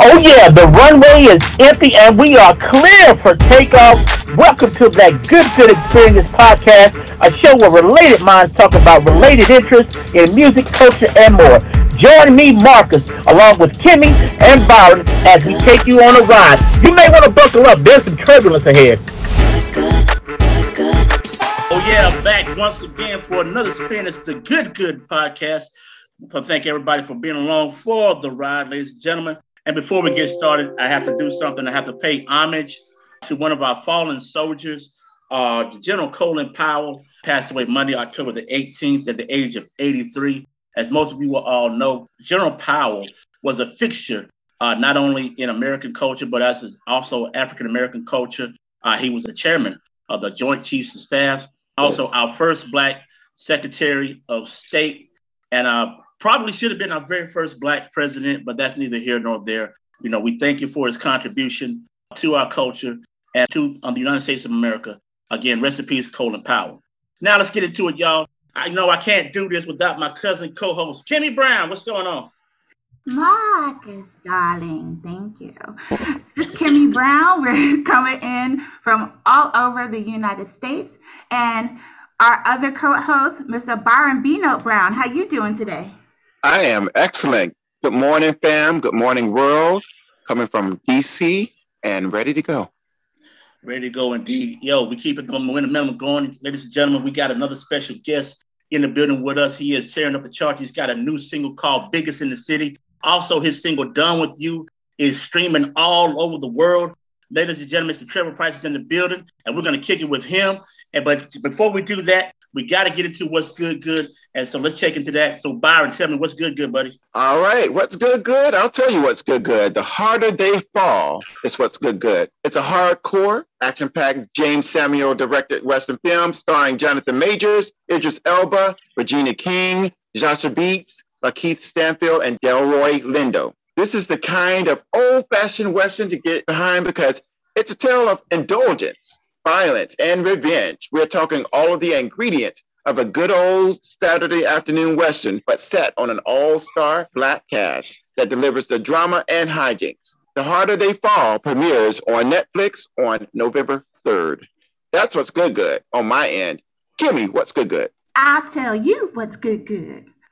Oh yeah, the runway is empty and we are clear for takeoff. Welcome to that Good Experience podcast, a show where related minds talk about related interests in music, culture, and more. Join me, Marcus, along with Kimmy and Byron as we take you on a ride. You may want to buckle up. There's some turbulence ahead. Oh yeah, back once again for another experience, the Good podcast. I thank everybody for being along for the ride, ladies and gentlemen. And before we get started, I have to do something. I have to pay homage to one of our fallen soldiers. General Colin Powell passed away Monday, October the 18th at the age of 83. As most of you will all know, General Powell was a fixture, not only in American culture, but also African-American culture. He was the chairman of the Joint Chiefs of Staff, also our first Black Secretary of State, and probably should have been our very first Black president, but that's neither here nor there. You know, we thank you for his contribution to our culture and to the United States of America. Again, rest in peace, Colin Powell. Now let's get into it, y'all. I know I can't do this without my cousin co-host, Kimmy Brown. What's going on? Marcus, darling, thank you. This is Kimmy Brown. We're coming in from all over the United States. And our other co-host, Mr. Byron B-Note Brown. How you doing today? I am excellent. Good morning, fam. Good morning, world. Coming from DC and ready to go. Ready to go indeed. Yo, we keep it going. We're in the middle of going. Ladies and gentlemen, we got another special guest in the building with us. He is tearing up the chart. He's got a new single called Biggest in the City. Also, his single Done With You is streaming all over the world. Ladies and gentlemen, Mr. Trevor Price is in the building, and we're going to kick it with him. But before we do that, we got to get into what's good. And so let's check into that. So Byron, tell me what's good, buddy. All right. What's good? I'll tell you what's good. The Harder They Fall is what's good. It's a hardcore, action-packed, James Samuel directed Western film starring Jonathan Majors, Idris Elba, Regina King, Joshua Beats, Lakeith Stanfield, and Delroy Lindo. This is the kind of old-fashioned Western to get behind because it's a tale of indulgence, violence, and revenge. We're talking all of the ingredients of a good old Saturday afternoon Western, but set on an all-star Black cast that delivers the drama and hijinks. The Harder They Fall premieres on Netflix on November 3rd. That's what's good on my end. Kimmy, what's good? I'll tell you what's good.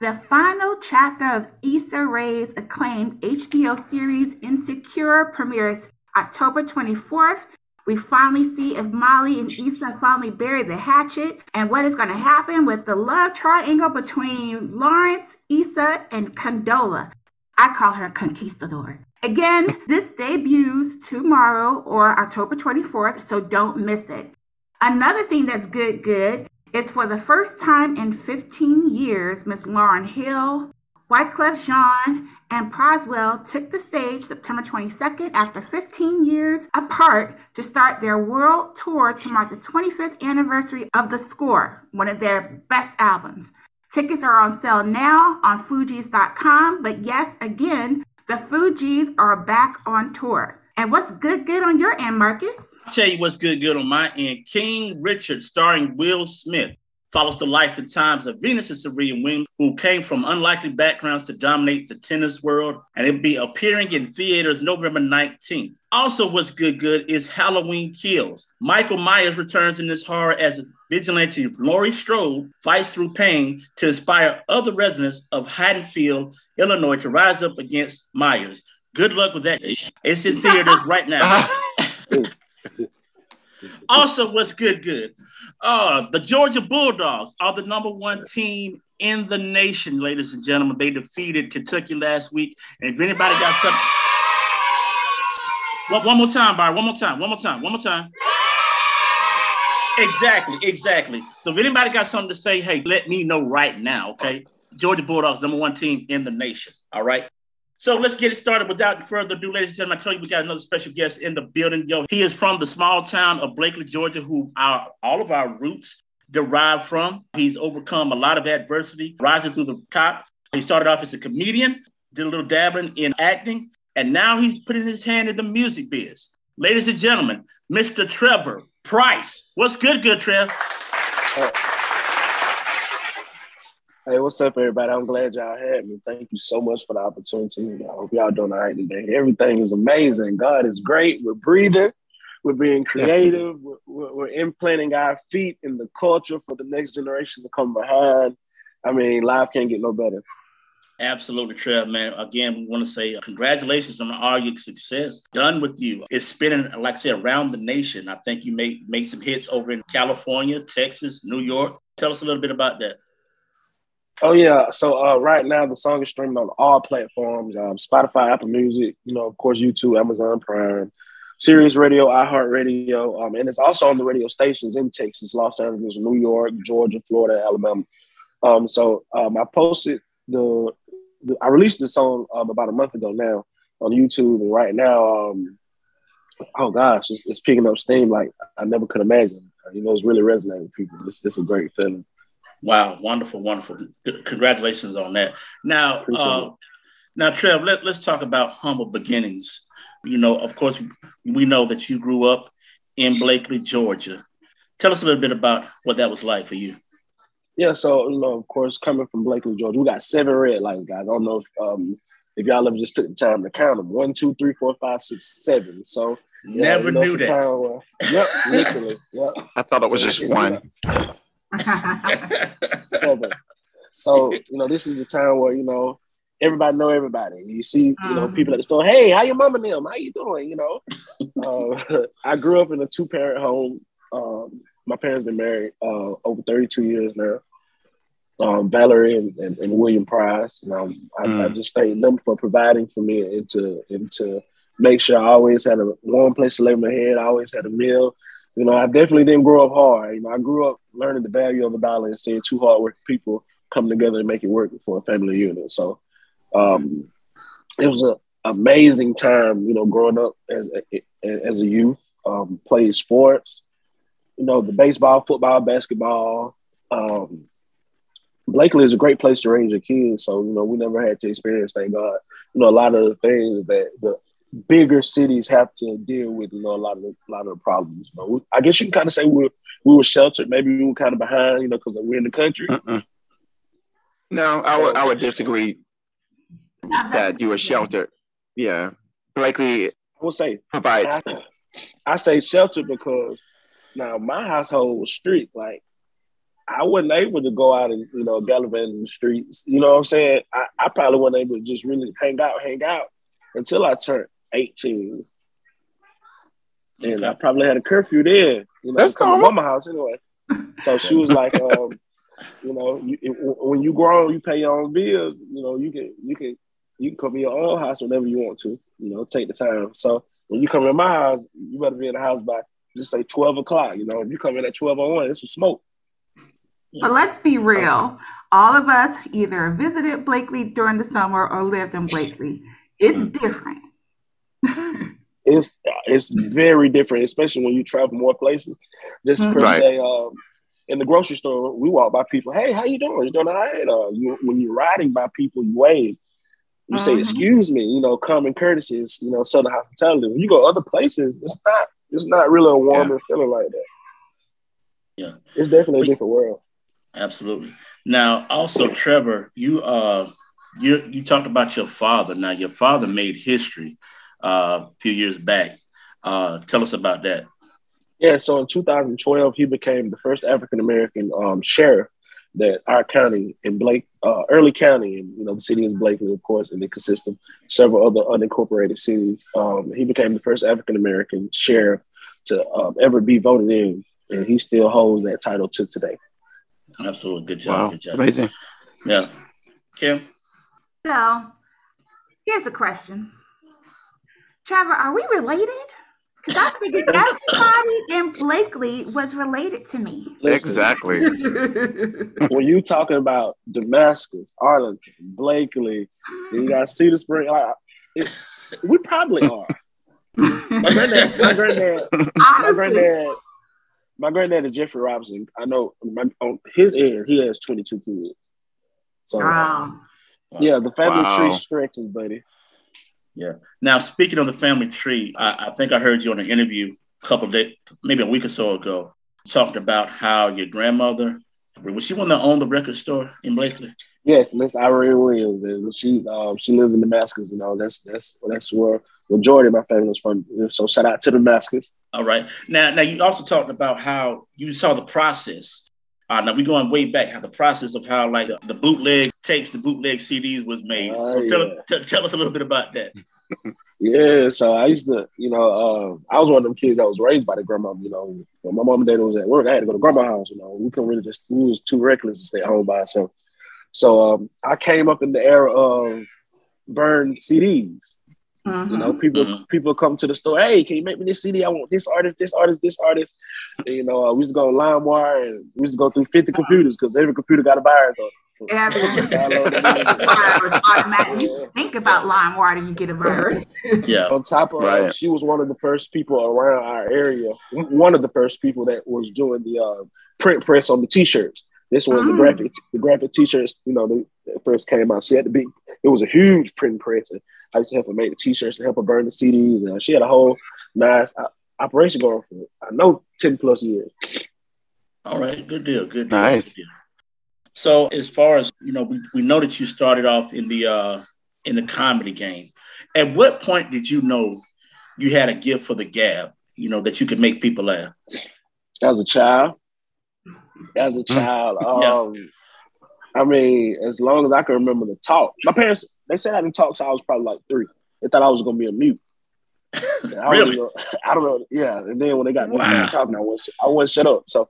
The final chapter of Issa Rae's acclaimed HBO series Insecure premieres October 24th. We finally see if Molly and Issa finally bury the hatchet and what is going to happen with the love triangle between Lawrence, Issa, and Condola. I call her Conquistador. Again, this debuts tomorrow or October 24th, so don't miss it. Another thing that's good. It's for the first time in 15 years, Miss Lauryn Hill, Wyclef Jean, and Proswell took the stage September 22nd after 15 years apart to start their world tour to mark the 25th anniversary of The Score, one of their best albums. Tickets are on sale now on Fuji's.com, but yes, again, the Fuji's are back on tour. And what's good on your end, Marcus? I'll tell you what's good on my end. King Richard, starring Will Smith, follows the life and times of Venus and Serena Williams, who came from unlikely backgrounds to dominate the tennis world, and it'll be appearing in theaters November 19th. Also what's good is Halloween Kills. Michael Myers returns in this horror as vigilante Laurie Strode fights through pain to inspire other residents of Haddonfield, Illinois, to rise up against Myers. Good luck with that. It's in theaters right now. Also, what's good? The Georgia Bulldogs are the number one team in the nation, ladies and gentlemen. They defeated Kentucky last week. And if anybody got something... One more time, Byron. One more time. Exactly. So if anybody got something to say, hey, let me know right now, okay? Georgia Bulldogs, number one team in the nation, all right? So let's get it started. Without further ado, ladies and gentlemen, I tell you, we got another special guest in the building. Yo, he is from the small town of Blakely, Georgia, who all of our roots derive from. He's overcome a lot of adversity, rising through the top. He started off as a comedian, did a little dabbling in acting, and now he's putting his hand in the music biz. Ladies and gentlemen, Mr. Trevor Price. What's good, Trev? Hey, what's up, everybody? I'm glad y'all had me. Thank you so much for the opportunity. I hope y'all doing all right today. Everything is amazing. God is great. We're breathing. We're being creative. We're implanting our feet in the culture for the next generation to come behind. I mean, life can't get no better. Absolutely, Trev, man. Again, we want to say congratulations on all your success. Done with you. It's spinning, like I said, around the nation. I think you made some hits over in California, Texas, New York. Tell us a little bit about that. Oh, yeah. So right now, the song is streamed on all platforms, Spotify, Apple Music, you know, of course, YouTube, Amazon Prime, Sirius Radio, iHeartRadio. And it's also on the radio stations in Texas, Los Angeles, New York, Georgia, Florida, Alabama. I posted I released the song about a month ago now on YouTube. And right now, it's picking up steam like I never could imagine. You know, it's really resonating with people. It's a great feeling. Wow, wonderful, wonderful. Congratulations on that. Now, Trev, let's talk about humble beginnings. You know, of course, we know that you grew up in Blakely, Georgia. Tell us a little bit about what that was like for you. Yeah, so, you know, of course, coming from Blakely, Georgia, we got 7 red lights, guys. I don't know if y'all ever just took the time to count them. 1, 2, 3, 4, 5, 6, 7. So never knew that. Yep, literally. Yep. I thought it was just one. 7. So, you know, this is the time where, you know, everybody know everybody. You see, you know, people at the store, hey, how your mama and them? How you doing? You know, I grew up in a 2-parent home. My parents been married over 32 years now. Valerie and William Price. And I just thank them for providing for me and to make sure I always had a warm place to lay my head. I always had a meal. You know, I definitely didn't grow up hard. You know, I grew up learning the value of a dollar and seeing 2 hardworking people come together and make it work for a family unit. So it was an amazing time, you know, growing up as a youth, playing sports, you know, the baseball, football, basketball. Blakely is a great place to raise your kids. So, you know, we never had to experience, thank God, you know, a lot of the things that the bigger cities have to deal with, you know, a lot of the problems. You know, I guess you can kind of say we were sheltered. Maybe we were kind of behind, you know, because we're in the country. No, I would disagree that you were sheltered. Yeah, Blakely. I would say provides. I say sheltered because now my household was street. Like I wasn't able to go out and, you know, gallivant in the streets. You know what I'm saying? I probably wasn't able to just really hang out until I turned 18. And I probably had a curfew then. You know, that's coming to my house anyway. So she was like, you know, when you grown, you pay your own bills. You know, you can come to your own house whenever you want to. You know, take the time. So when you come in my house, you better be in the house by just say 12:00. You know, if you come in at 12:01, it's a smoke. But let's be real. All of us either visited Blakely during the summer or lived in Blakely. It's different. It's very different, especially when you travel more places. Just per se, in the grocery store, we walk by people. Hey, how you doing? You doing all right? When you're riding by people, you wave. You say, "Excuse me." You know, common courtesy is, you know, Southern hospitality. When you go other places, it's not really a warm feeling like that. Yeah, it's definitely a different world. Absolutely. Now, also, Trevor, You talked about your father. Now, your father made history a few years back. Tell us about that. Yeah, so in 2012, he became the first African-American sheriff that our county in Early County, and, you know, the city is Blakely, of course, and it consists of several other unincorporated cities. He became the first African-American sheriff to ever be voted in, and he still holds that title to today. Absolutely. Good job. Wow. Good job. Amazing. Yeah. Kim? So, here's a question. Trevor, are we related? Because I figured everybody in Blakely was related to me. Exactly. When you talking about Damascus, Arlington, Blakely, you got Cedar Spring, we probably are. My granddad is Jeffrey Robinson. I know on his end, he has 22 kids. So, yeah, the family tree stretches, buddy. Yeah. Now, speaking of the family tree, I think I heard you on an interview a couple of days, maybe a week or so ago, talking about how your grandmother Was she one that owned the record store in Blakely? Yes, Miss Irene Williams, and she lives in Damascus. You know, that's where majority of my family was from. So shout out to Damascus. All right. Now you also talked about how you saw the process. Now we're going way back. How the process of how like the bootleg tapes, the bootleg CDs was made. Tell us a little bit about that. Yeah, so I used to, I was one of them kids that was raised by the grandma. You know, when my mom and dad was at work, I had to go to grandma's house. You know, we was too reckless to stay at home by ourselves. So I came up in the era of burned CDs. Mm-hmm. You know, people come to the store. Hey, can you make me this CD? I want this artist. And, we used to go on LimeWire and we used to go through 50 computers because every computer got a virus on it. Yeah, you think about LimeWire and you get a virus. Yeah. On top of that, she was one of the first people around our area. One of the first people that was doing the print press on the T-shirts. This one, the graphic T-shirts, they first came out. She had it was a huge print press. And I used to help her make the T-shirts and help her burn the CDs. And she had a whole nice operation going for, 10 plus years. All right. Good deal. Nice. Good deal. So as far as, we know that you started off in the comedy game. At what point did you know you had a gift for the gab, that you could make people laugh? As a child. I mean, as long as I can remember to talk. My parents, they said I didn't talk till I was probably like 3. They thought I was going to be a mute. Really? I don't know. Yeah. And then when they got me talking, I wouldn't shut up. So,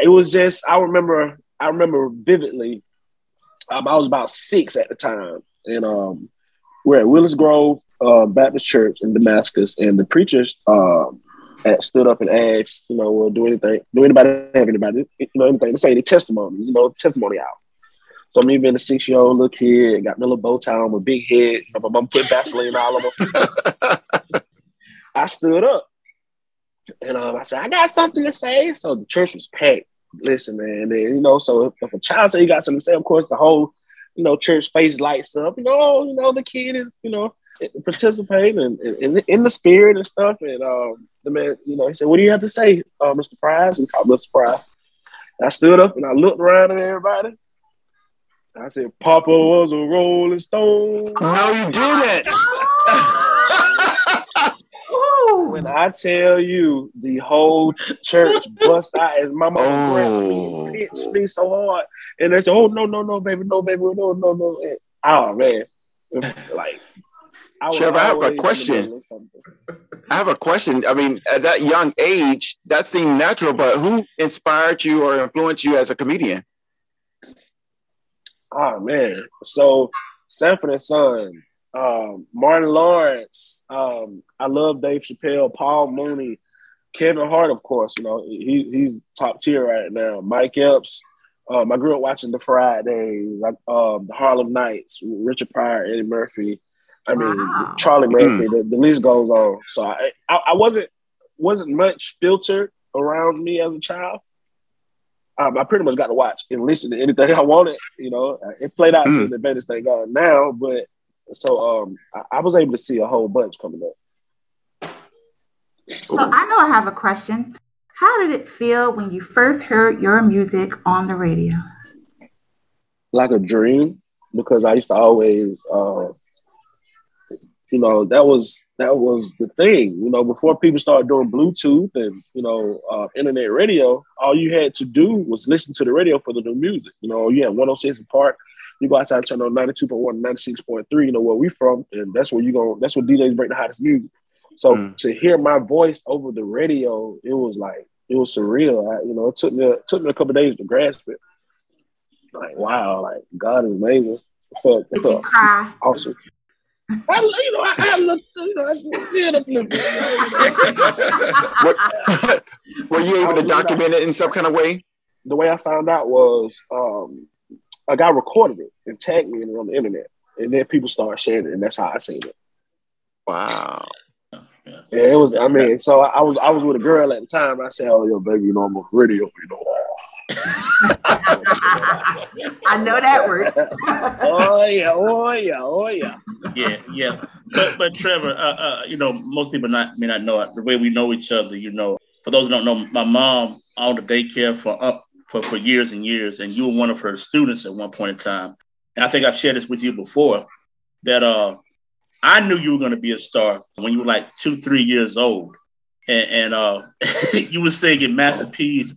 it was just, I remember vividly, I was about 6 at the time, and we're at Willis Grove Baptist Church in Damascus, and the preachers stood up and asked, well, do anybody have anything to say, their testimony, testimony out. So me being a 6-year-old little kid, got my little bow tie on, my big head, my mom put Vaseline all over my face. I stood up. And I said, I got something to say. So the church was packed. Listen, man. And then, so if a child said he got something to say, of course, the whole, church face lights up. The kid is, participating and in the spirit and stuff. And the man, he said, what do you have to say, Mr. Price? And called Mr. Price. And I stood up and I looked around at everybody. And I said, Papa was a rolling stone. How you do that? When I tell you, the whole church bust out as my mom grabbed me, pinched me so hard, and they said, "Oh no, baby, no." And, oh man, like Trevor, I have a question. I mean, at that young age, that seemed natural, but who inspired you or influenced you as a comedian? Oh man, so Sanford and Son. Martin Lawrence, I love Dave Chappelle, Paul Mooney, Kevin Hart, of course, he's top tier right now. Mike Epps, I grew up watching The Fridays, the Harlem Nights, Richard Pryor, Eddie Murphy, Charlie Murphy, the list goes on. So I wasn't much filtered around me as a child. I pretty much got to watch and listen to anything I wanted, it played out to the advantage, thank God, now, but so I was able to see a whole bunch coming up. So I know I have a question. How did it feel when you first heard your music on the radio? Like a dream, because I used to always, that was the thing. Before people started doing Bluetooth and internet radio, all you had to do was listen to the radio for the new music. You had 106 in Park. You go outside and turn on 92.1, 96.3, where we from, and that's where that's where DJs break the hottest music. So to hear my voice over the radio, it was surreal. It took me a couple of days to grasp it. Like, wow, like God is amazing. Did you cry? Awesome. Were you able to document it in some kind of way? The way I found out was, a guy recorded it and tagged me in it on the internet, and then people started sharing it, and that's how I seen it. Wow. Yeah, it was. I mean, so I was with a girl at the time. I said, "Oh, yo, baby, I'm on the radio, I know that word. Oh yeah. Yeah. But Trevor, most people may not know it. The way we know each other, for those who don't know, my mom all the daycare for years and years, and you were one of her students at one point in time. And I think I've shared this with you before, that I knew you were going to be a star when you were like 2-3 years old. And you were singing Masterpiece,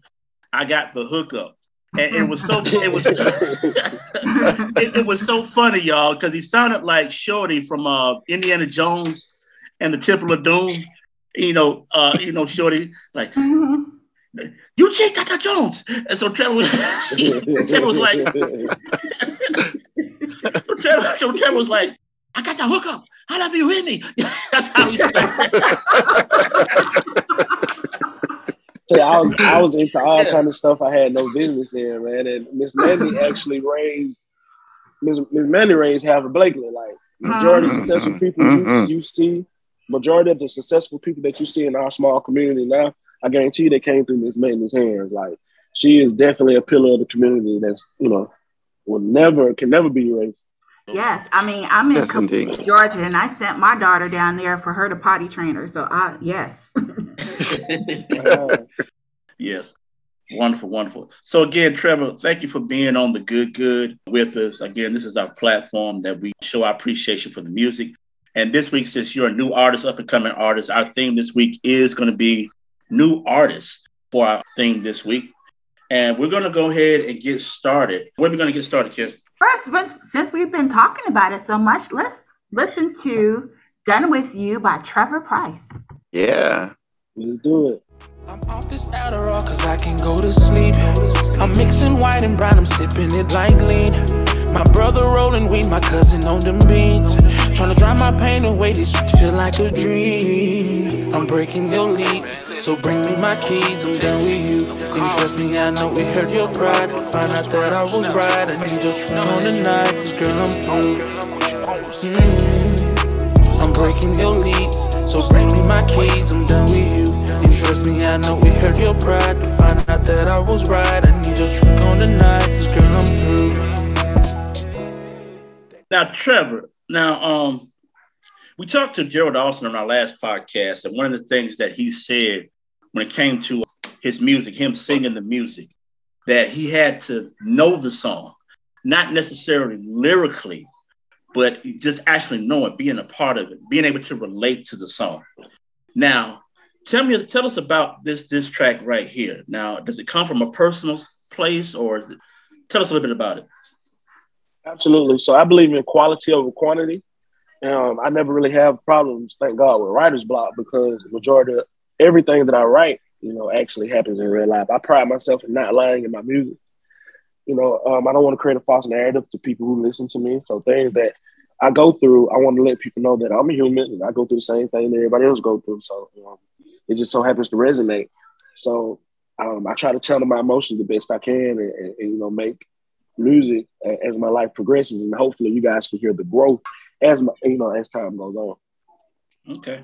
I Got the Hookup. And it was so funny, y'all, because he sounded like Shorty from Indiana Jones and the Temple of Doom. Shorty, like, you cheat Dr. Jones. And so Trevor was like, I got the hookup. I love you with me. That's how he said it. See, I was into all kind of stuff I had no business in, man. And Miss Mandy actually raised Harvard Blakely. Like, majority of successful people you see, majority of the successful people that you see in our small community now, I guarantee you they came through Miss Mandy's hands. Like, she is definitely a pillar of the community that's, can never be erased. Yes, I mean, I'm in Cuthbert, Georgia, and I sent my daughter down there for her to potty train her. So, yes. Yes. Wonderful, wonderful. So, again, Trevor, thank you for being on The Good Good with us. Again, this is our platform that we show our appreciation for the music. And this week, since you're a new artist, up-and-coming artist, our theme this week is going to be new artists for our theme this week. And we're going to go ahead and get started. Where are we going to get started, Kim? First, since we've been talking about it so much, let's listen to Done With You by Trevor Price. Yeah. Let's do it. I'm off this Adderall because I can go to sleep. I'm mixing white and brown, I'm sipping it like lean. My brother rolling weed, my cousin on them beats. Trying to drive my pain away, this shit feel like a dream. I'm breaking your leads, so bring me my keys, I'm done with you. Then trust me, I know it hurt your pride. To find out that I was right, and you just went on the night, cause girl, I'm through. I'm breaking your leads, so bring me my keys, I'm done with you. Then trust me, I know it hurt your pride. To find out that I was right, and you just went on the night, cause girl, I'm through. Now, Trevor, we talked to Gerald Austin on our last podcast, and one of the things that he said when it came to his music, him singing the music, that he had to know the song, not necessarily lyrically, but just actually know it, being a part of it, being able to relate to the song. Now, tell us about this track right here. Now, does it come from a personal place, or tell us a little bit about it? Absolutely. So I believe in quality over quantity. I never really have problems, thank God, with writer's block, because the majority of everything that I write, actually happens in real life. I pride myself in not lying in my music. I don't want to create a false narrative to people who listen to me. So things that I go through, I want to let people know that I'm a human and I go through the same thing that everybody else go through. So it just so happens to resonate. So I try to channel my emotions the best I can and make music as my life progresses, and hopefully you guys can hear the growth as time goes on. Okay,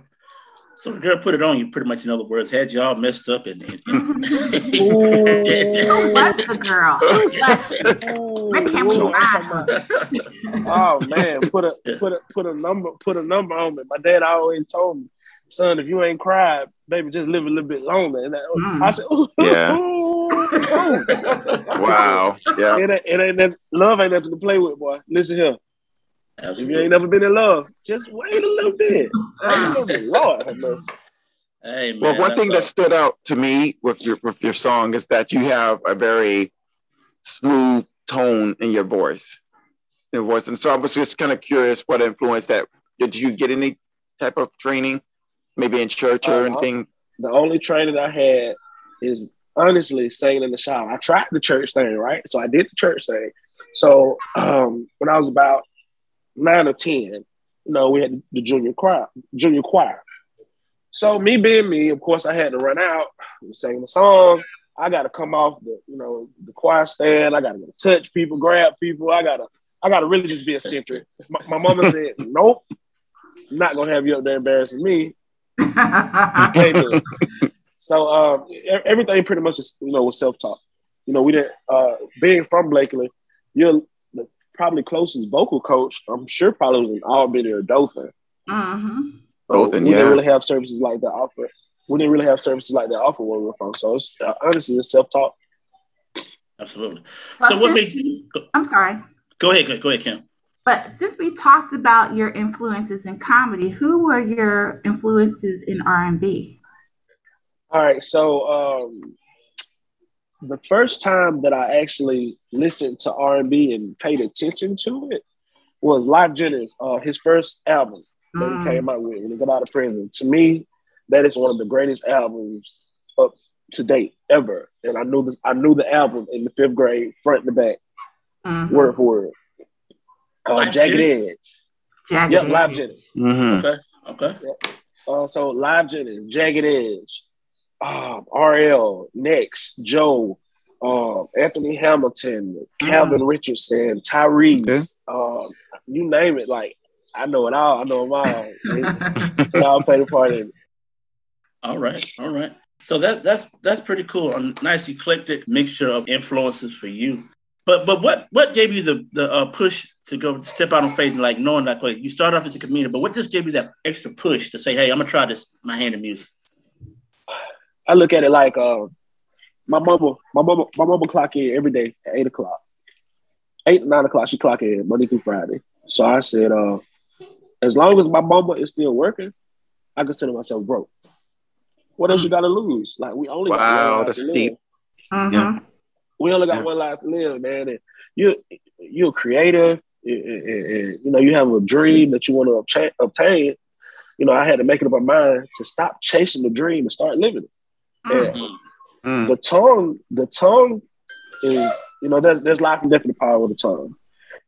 so the girl put it on you, pretty much. In other words, had y'all messed up and who was the girl? Oh man, put a number on me. My dad always told me, son, if you ain't cried, baby, just live a little bit longer. And I said, wow. Yeah. It ain't love ain't nothing to play with, boy. Listen here. Absolutely. If you ain't never been in love, just wait a little bit. Lord have mercy. Hey, man, well, one thing that stood out to me with your song is that you have a very smooth tone in your voice. And so I was just kind of curious what influenced that. Did you get any type of training, maybe in church or anything? The only training I had is honestly singing in the shower. I tried the church thing, right? So I did the church thing. So when I was about 9 or 10, we had the junior choir. So me being me, of course, I had to run out and sing the song. I got to come off the choir stand. I got to touch people, grab people. I got to really just be eccentric. My mama said, nope. Not gonna have you up there embarrassing me. So everything pretty much is was self-taught. We didn't being from Blakely, you're the probably closest vocal coach. I'm sure probably was in Albany or Dothan. So we didn't really have services like that offered. we didn't really have services like that offer where we were from. So it's honestly, it's self-taught. Absolutely. Well, so what made you? I'm sorry. Go ahead, Kim. But since we talked about your influences in comedy, who were your influences in R&B? All right, so the first time that I actually listened to R&B and paid attention to it was Lyfe Jennings, his first album that he came out with, when he got out of prison. To me, that is one of the greatest albums up to date ever. And I knew the album in the fifth grade, front to back, word for word. Jagged Edge. Yep, Lyfe Jennings. Mm-hmm. Okay. Yep. So Lyfe Jennings, Jagged Edge, RL, Next, Joe, Anthony Hamilton, Calvin Richardson, Tyrese, you name it. Like, I know it all. I know them all. They all played a part in it. All right. So that's pretty cool. A nice eclectic mixture of influences for you. But what gave you the push to go step out on faith and like knowing that like, you start off as a comedian, but what just gave you that extra push to say, hey, I'm gonna try this my hand in music? I look at it like my mama clock in every day at 8 o'clock. 8 to 9 o'clock she clock in Monday through Friday. So I said, as long as my mama is still working, I consider myself broke. What else you gotta lose? Like we only got one life to live. Mm-hmm. Yeah. We only got one life to live, man. And you're a creator, and you know you have a dream that you want to obtain. You know, I had to make it up my mind to stop chasing the dream and start living it. Mm-hmm. Mm. The tongue is, you know, there's life and death in the power of the tongue,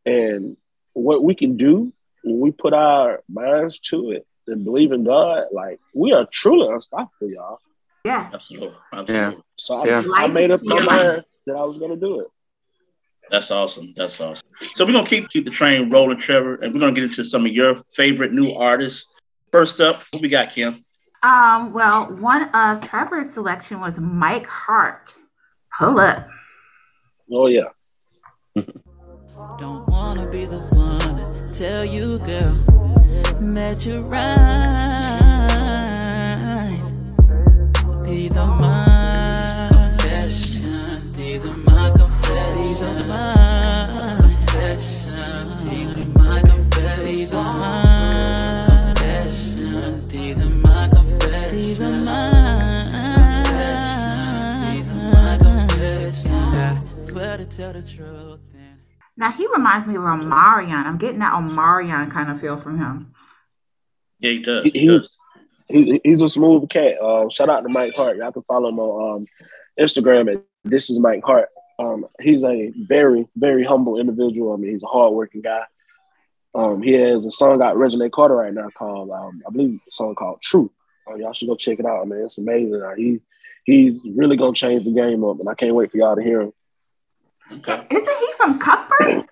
and what we can do when we put our minds to it and believe in God, like we are truly unstoppable, y'all. Yes. Absolutely. Yeah. So I made up my mind that I was going to do it. That's awesome. So we're going to keep the train rolling, Trevor, and we're going to get into some of your favorite new artists. First up, who we got, Kim? Well, one of Trevor's selection was Mike Hart. Pull up. Oh, yeah. Don't want to be the one to tell you, girl, that you're right. These are my confessions. These are my confessions. These are my confessions. These are my confessions. These are my confessions. These are my confessions. These are my confessions. I swear to tell the truth. Now he reminds me of Omarion. I'm getting that Omarion kind of feel from him. Yeah, he does. He's a smooth cat. Shout out to Mike Hart. Y'all can follow him on Instagram at This Is Mike Hart. He's a very, very humble individual. I mean, he's a hardworking guy. He has a song out Regine Carter right now called, I believe, a song called Truth. Y'all should go check it out, man. It's amazing. He's really gonna change the game up, and I can't wait for y'all to hear him. Okay. Isn't he from Cuthbert?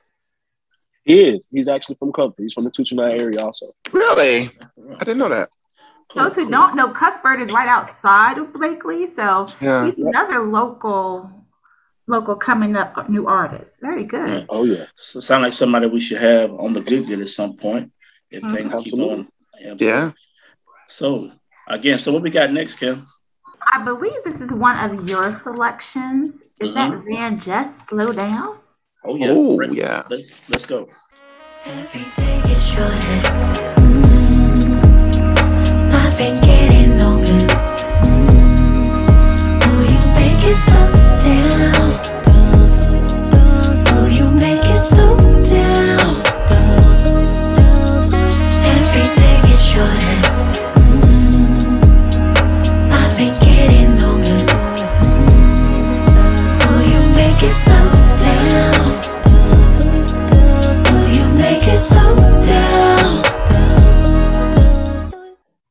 He is. He's actually from Cuthbert. He's from the Tuchinai area also. Really? I didn't know that. Those who don't know, Cuthbert is right outside of Blakely, so he's another local coming up new artist. Very good. Oh, yeah. So sound like somebody we should have on the good deal at some point if things keep on. Yeah. So, so what we got next, Kim? I believe this is one of your selections. Is that Van Just Slow Down? Oh, yeah. Let's go. Every day is shorter. I've been getting longer. Oh, you make it slow down. Oh, you make it slow down. Every day is shorter. Slow down. Will you make it slow down?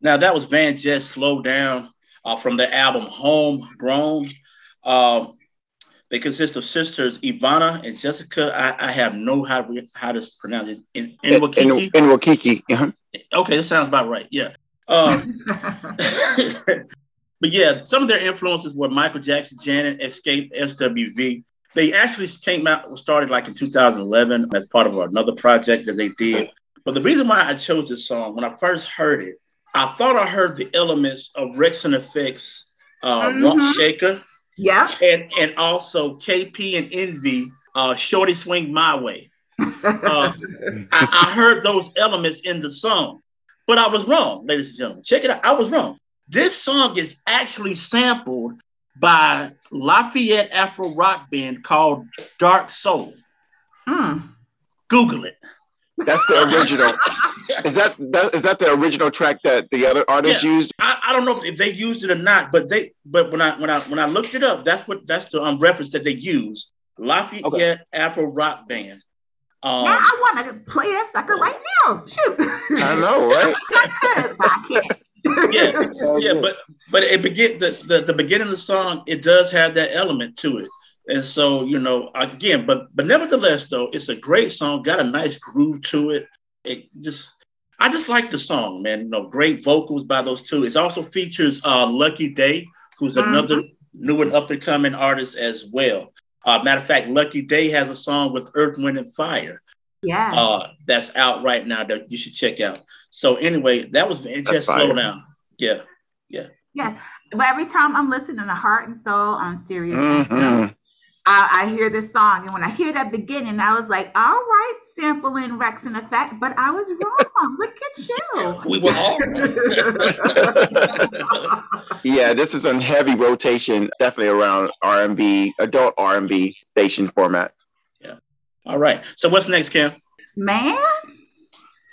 Now that was Van Just Slow Down from the album Homegrown. They consist of sisters Ivana and Jessica. I have no how to pronounce it. Nwakiki. Okay, that sounds about right. Yeah. But yeah, some of their influences were Michael Jackson, Janet, Escape, SWV. They actually came out, started like in 2011 as part of another project that they did. But the reason why I chose this song, when I first heard it, I thought I heard the elements of Rex and Effect's Rump Shaker. Yes. And also KP and Envy, Shorty Swing My Way. I heard those elements in the song, but I was wrong, ladies and gentlemen. Check it out. I was wrong. This song is actually sampled by Lafayette Afro rock band called Dark Soul. Google it. That's the original. Is that the original track that the other artists used? I don't know if they used it or not, but when I looked it up, that's the reference that they used. Lafayette Afro rock band. Now I want to play that sucker right now. Shoot. I know, right? I could, but I can't. But it begins the beginning of the song. It does have that element to it, and so again, but nevertheless, though, it's a great song. Got a nice groove to it. I just like the song, man. Great vocals by those two. It also features Lucky Day, who's another new and up and coming artist as well. Matter of fact, Lucky Day has a song with Earth, Wind, and Fire. Yeah, that's out right now that you should check out. So anyway, that was just Slow Down. Yeah. But every time I'm listening to Heart and Soul on Sirius, I hear this song, and when I hear that beginning, I was like, "All right, sampling Rex and Effect," but I was wrong. Look at you. We were all wrong. Yeah, this is on heavy rotation, definitely around R&B, adult R&B station formats. Yeah. All right. So what's next, Kim? Man.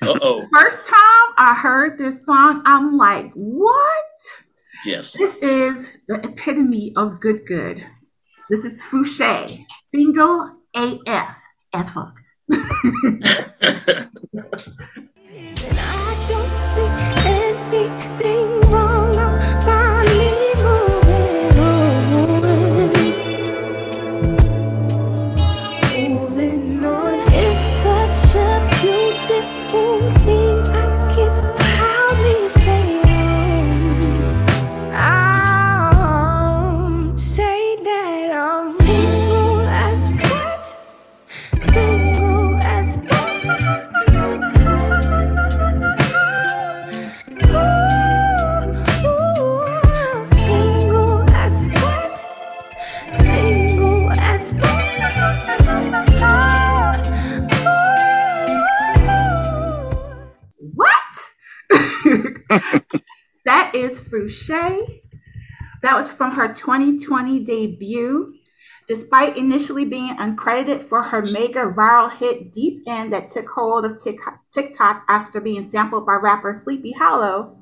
Uh-oh. First time I heard this song, I'm like, what? Yes. This is the epitome of good. This is Fuji's single AF as fuck. And I don't see anything wrong. I'm finally moving on. It's such a beautiful thing. I can hardly say I'll say that I'm single as what? What? That is Fuji. That was from her 2020 debut. Despite initially being uncredited for her mega viral hit Deep End that took hold of TikTok after being sampled by rapper Sleepy Hollow,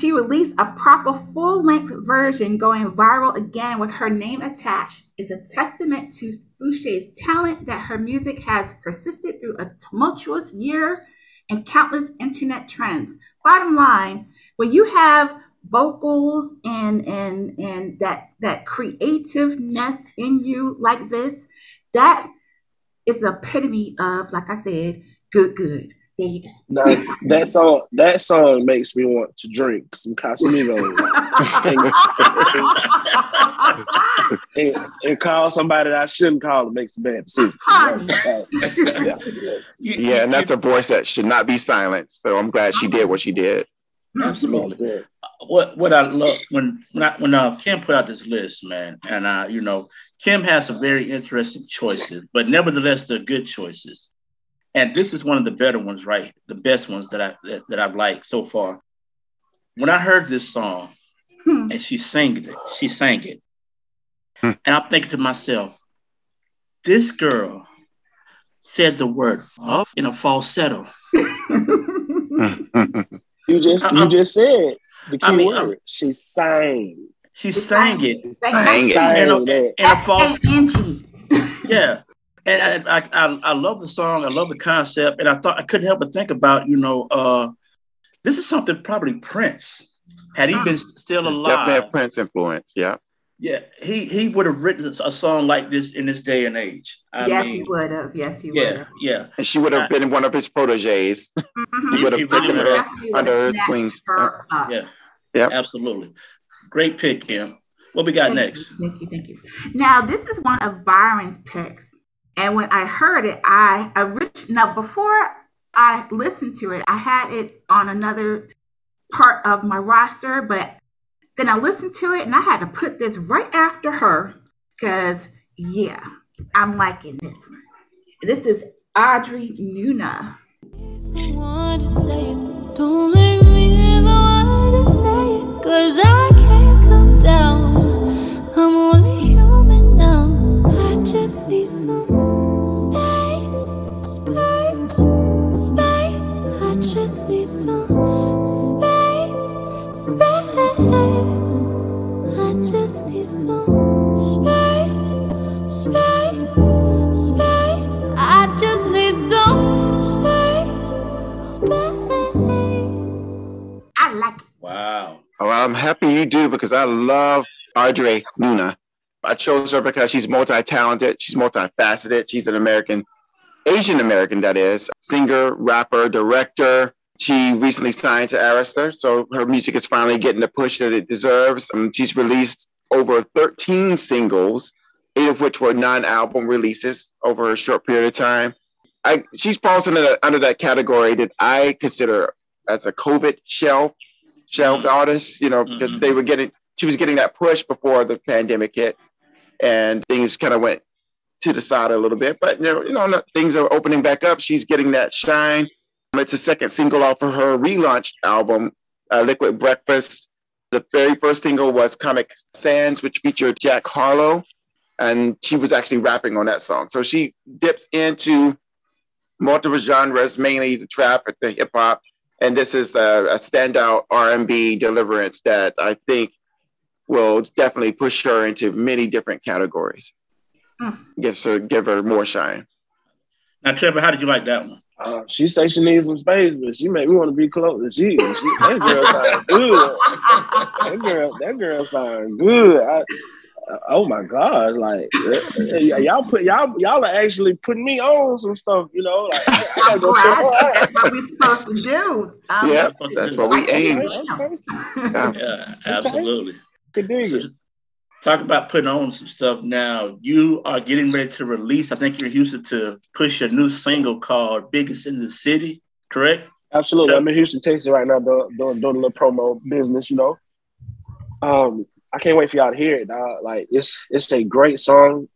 she released a proper full-length version going viral again with her name attached. It's a testament to Fuji's talent that her music has persisted through a tumultuous year and countless internet trends. Bottom line, when you have vocals and that creativeness in you like this, that is the epitome of, like I said, good. There you go. Now, that song makes me want to drink some Casamigos and call somebody that I shouldn't call and make some bad decisions. Yeah, and that's a voice that should not be silenced. So I'm glad she did what she did. Absolutely. What I love when Kim put out this list, man, and Kim has some very interesting choices, but nevertheless they're good choices. And this is one of the better ones, right? The best ones that I've liked so far. When I heard this song and she sang it, and I'm thinking to myself, this girl said the word off in a falsetto. You just said the key word. She sang. She sang it. And a false. Yeah. And I love the song. I love the concept. And I thought I couldn't help but think about, this is something probably Prince, had he been still alive. Definitely Prince influence. Yeah. Yeah. He would have written a song like this in this day and age. Yes, he would have. Yeah. And she would have been one of his proteges. He would have taken her under his wings. Yeah. Yeah. Absolutely. Great pick, Kim. What we got next? Thank you. Now, this is one of Byron's picks. And when I heard it, now before I listened to it, I had it on another part of my roster, but then I listened to it and I had to put this right after her because, yeah, I'm liking this one. This is Audrey Nuna. It's the one to say it. Don't make me the one to say it, cause I can't come down. I'm only human now. I just need some space, space, space. I just need some space, space. I just need some space, space, space. I just need some space, space. I like it. Wow. Oh, I'm happy you do because I love Audrey Nuna. I chose her because she's multi-talented, she's multifaceted, she's an American, Asian American, that is, singer, rapper, director. She recently signed to Arista, so her music is finally getting the push that it deserves. She's released over 13 singles, 8 of which were non-album releases over a short period of time. She falls under that category that I consider as a COVID shelved artist, you know, because they were getting... She was getting that push before the pandemic hit, and things kind of went to the side a little bit. But you know, things are opening back up. She's getting that shine. It's the second single off of her relaunched album, Liquid Breakfast. The very first single was Comic Sans, which featured Jack Harlow, and she was actually rapping on that song. So she dips into multiple genres, mainly the trap and the hip hop. And this is a standout R&B deliverance that I think will definitely push her into many different categories. Give her more shine. Now, Trevor, how did you like that one? She said she needs some space, but she made me want to be close. That girl sound good. That girl sound good. Oh my God! Like y'all are actually putting me on some stuff. You know, like I gotta go check that's what we supposed to do. Yeah, that's what we aim. Okay. Yeah, absolutely. So, talk about putting on some stuff. Now you are getting ready to release, I think you're in Houston to push your new single called Biggest in the City, correct? Absolutely. I'm in Houston, Texas right now doing a little promo business, you know. I can't wait for y'all to hear it, dog. Like it's a great song,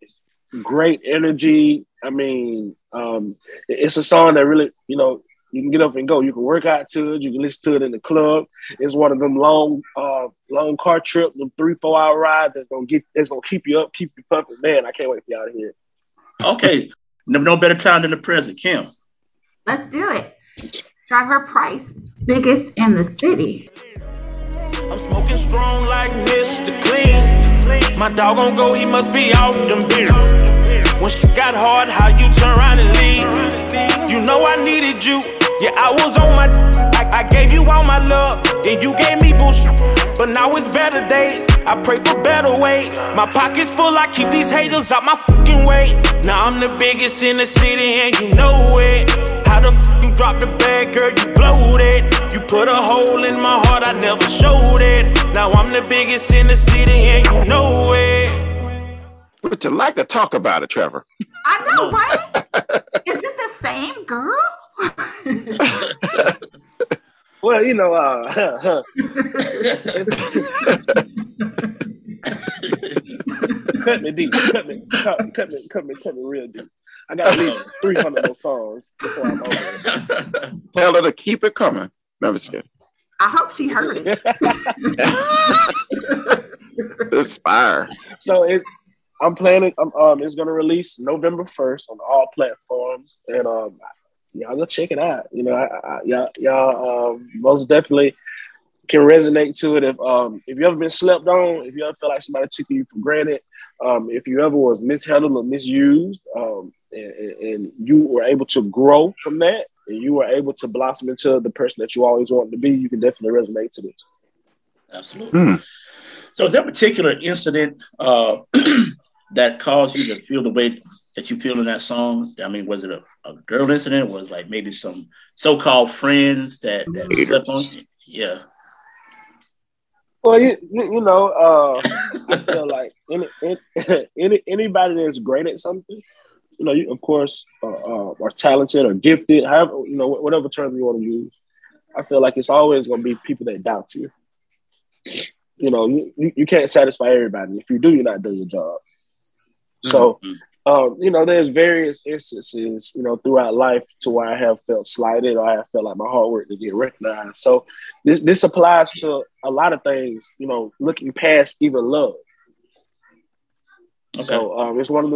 great energy. I mean, it's a song that really, you know, you can get up and go. You can work out to it. You can listen to it in the club. It's one of them long car trip, them 3-4 hour rides that's gonna keep you up, keep you pumping. Man, I can't wait for y'all to hear it. Okay, no better time than the present, Kim. Let's do it. Trevor Price, Biggest in the City. I'm smoking strong like Mr. Clean. My dog on go, he must be out them beer. When she got hard, how you turn around and leave? You know I needed you. Yeah, I was on my I gave you all my love, then you gave me bullshit. But now it's better days, I pray for better ways. My pockets full, I keep these haters out my fucking way. Now I'm the biggest in the city and you know it. How the fuck you drop the bag, girl, you blowed it. You put a hole in my heart, I never showed it. Now I'm the biggest in the city and you know it. Would you like to talk about it, Trevor? I know, right? Is it the same girl? Well, you know, cut me real deep. I got at least 300 more songs before I'm over. Tell her to keep it coming. No, I'm just kidding. I hope she heard it. It's fire. So I'm planning. It's gonna release November 1st on all platforms, and y'all go check it out. You know, y'all most definitely can resonate to it. If you ever been slept on, if you ever feel like somebody took you for granted, if you ever was mishandled or misused, and you were able to grow from that, and you were able to blossom into the person that you always wanted to be, you can definitely resonate to this. Absolutely. Mm. So is there a particular incident that caused you to feel the way that you feel in that song? I mean, was it a girl incident? Was it like maybe some so-called friends that slept on you? Yeah. Well, you know, I feel like anybody that's great at something, you know, you, of course, are talented or gifted, however, you know, whatever term you want to use. I feel like it's always going to be people that doubt you. You know, you can't satisfy everybody. If you do, you're not doing your job. Mm-hmm. So, you know, there's various instances, you know, throughout life to where I have felt slighted or I have felt like my hard work didn't get recognized. So this applies to a lot of things, you know, looking past even love. Okay. So it's one of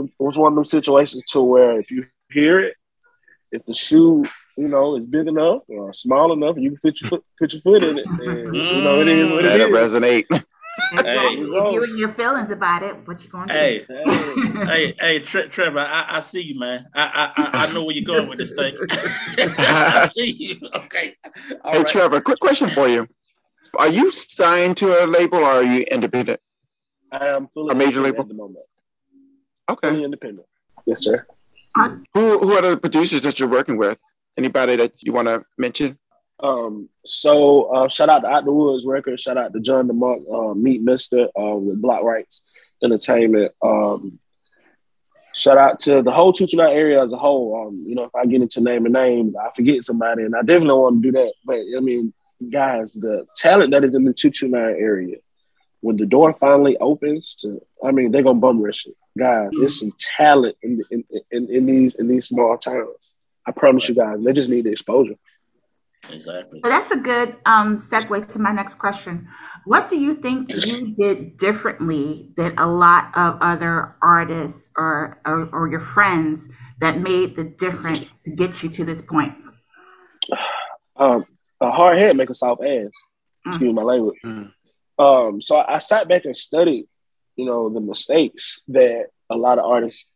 them situations to where if you hear it, if the shoe, you know, is big enough or small enough, you can put your foot in it. And, you know, it is what it is. Resonate. Hey, if you and your feelings about it, what you going to do? Trevor, I see you, man. I know where you're going with this thing. I see you. Okay. All right. Trevor, quick question for you. Are you signed to a label or are you independent? I am fully independent at the moment. Okay. Fully independent. Yes, sir. Who are the producers that you're working with? Anybody that you want to mention? So shout out to Out the Woods Records. Shout out to John DeMarc, Meet Mister with Block Rights Entertainment. Shout out to the whole Tuchinai area as a whole. You know, if I get into naming names, I forget somebody, and I definitely don't want to do that. But I mean, guys, the talent that is in the Tuchinai area, when the door finally opens, they're gonna bum rush it, guys. Mm-hmm. There's some talent in these small towns. I promise you guys, they just need the exposure. Exactly. Well, that's a good segue to my next question. What do you think you did differently than a lot of other artists or your friends that made the difference to get you to this point? A hard head make a soft ass. Excuse my language. So I sat back and studied, you know, the mistakes that a lot of artists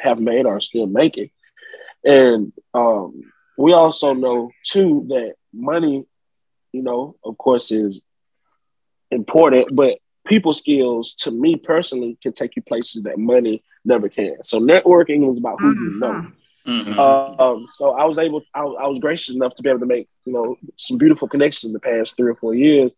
have made or are still making. And we also know, too, that money, you know, of course, is important, but people skills, to me personally, can take you places that money never can. So networking was about who you know. Mm-hmm. So I was able, I was gracious enough to be able to make, you know, some beautiful connections in the past 3 or 4 years.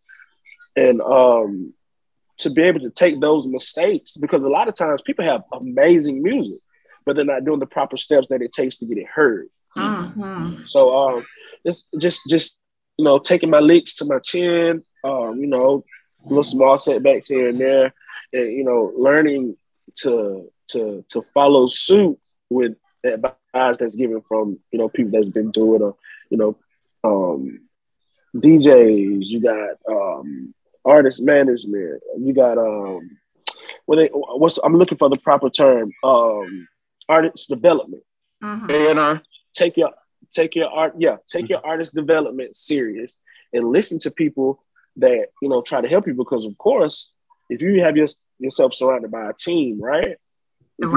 And to be able to take those mistakes, because a lot of times people have amazing music, but they're not doing the proper steps that it takes to get it heard. Mm-hmm. So it's just you know, taking my licks to my chin, you know, little small setbacks here and there, and you know, learning to follow suit with advice that's given from, you know, people that's been through it, or you know, DJs, you got artist management, you got I'm looking for the proper term, artist development. Mm-hmm. Take your artist development serious and listen to people that, you know, try to help you, because of course, if you have yourself surrounded by a team, right? A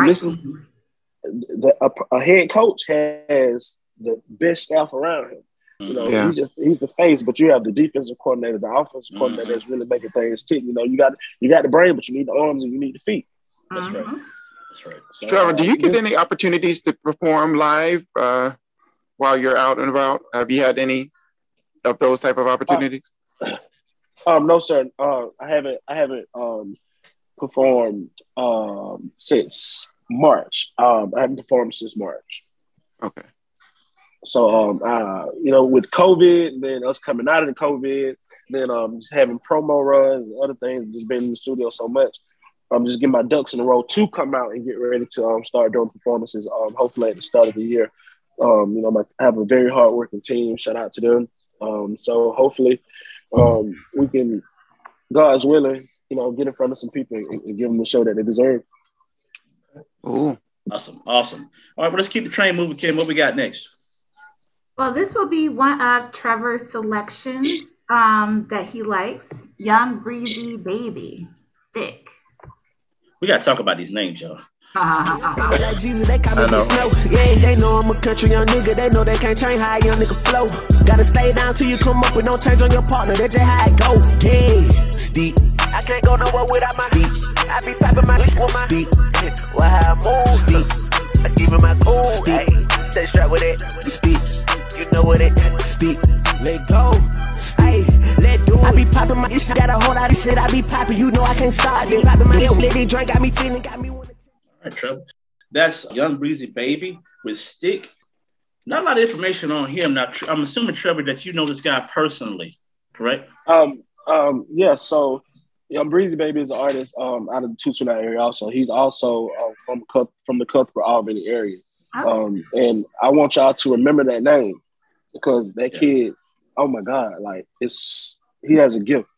head coach has the best staff around him. You know, yeah. He's the face, but you have the defensive coordinator, the offensive coordinator that's really making things tick. You know, you got the brain, but you need the arms and you need the feet. That's right. That's right. So, Trevor, do you get any opportunities to perform live while you're out and about? Have you had any of those type of opportunities? No, sir. I haven't performed since March. I haven't performed since March. Okay. So, you know, with COVID, and then us coming out of the COVID, then just having promo runs and other things, just been in the studio so much, I'm just getting my ducks in a row to come out and get ready to start doing performances, hopefully at the start of the year. You know, I have a very hardworking team. Shout out to them. So hopefully we can, God's willing, you know, get in front of some people and give them the show that they deserve. Ooh. Awesome. All right, well, let's keep the train moving, Kim. What we got next? Well, this will be one of Trevor's selections that he likes. Young Breezy Baby, Stick. We got to talk about these names, y'all. I know. Yeah, they know I'm a country young nigga. They know they can't change how young nigga flow. Gotta stay down till you come up with no change on your partner. That's just how it go. Yeah, Stick. I can't go nowhere without my Stick. I be popping my Stick with my Stick. Well, how I move. Stick. I give it my cool. Stick. Stay strapped with it. Stick. You know what it speak, let go, stay, let do it. I be popping my shit, got a whole lot of shit. I be popping, you know I can't stop it. Popping my milk, lady drink, got me feeling, got me. All right, Trevor. That's Young Breezy Baby with Stick. Not a lot of information on him. Now, I'm assuming, Trevor, that you know this guy personally, correct? Yeah, so Breezy Baby is an artist out of the Tuchinai area also. He's also from the Cuthbert, Albany area. Oh. And I want y'all to remember that name because that kid, oh, my God, like, he has a gift.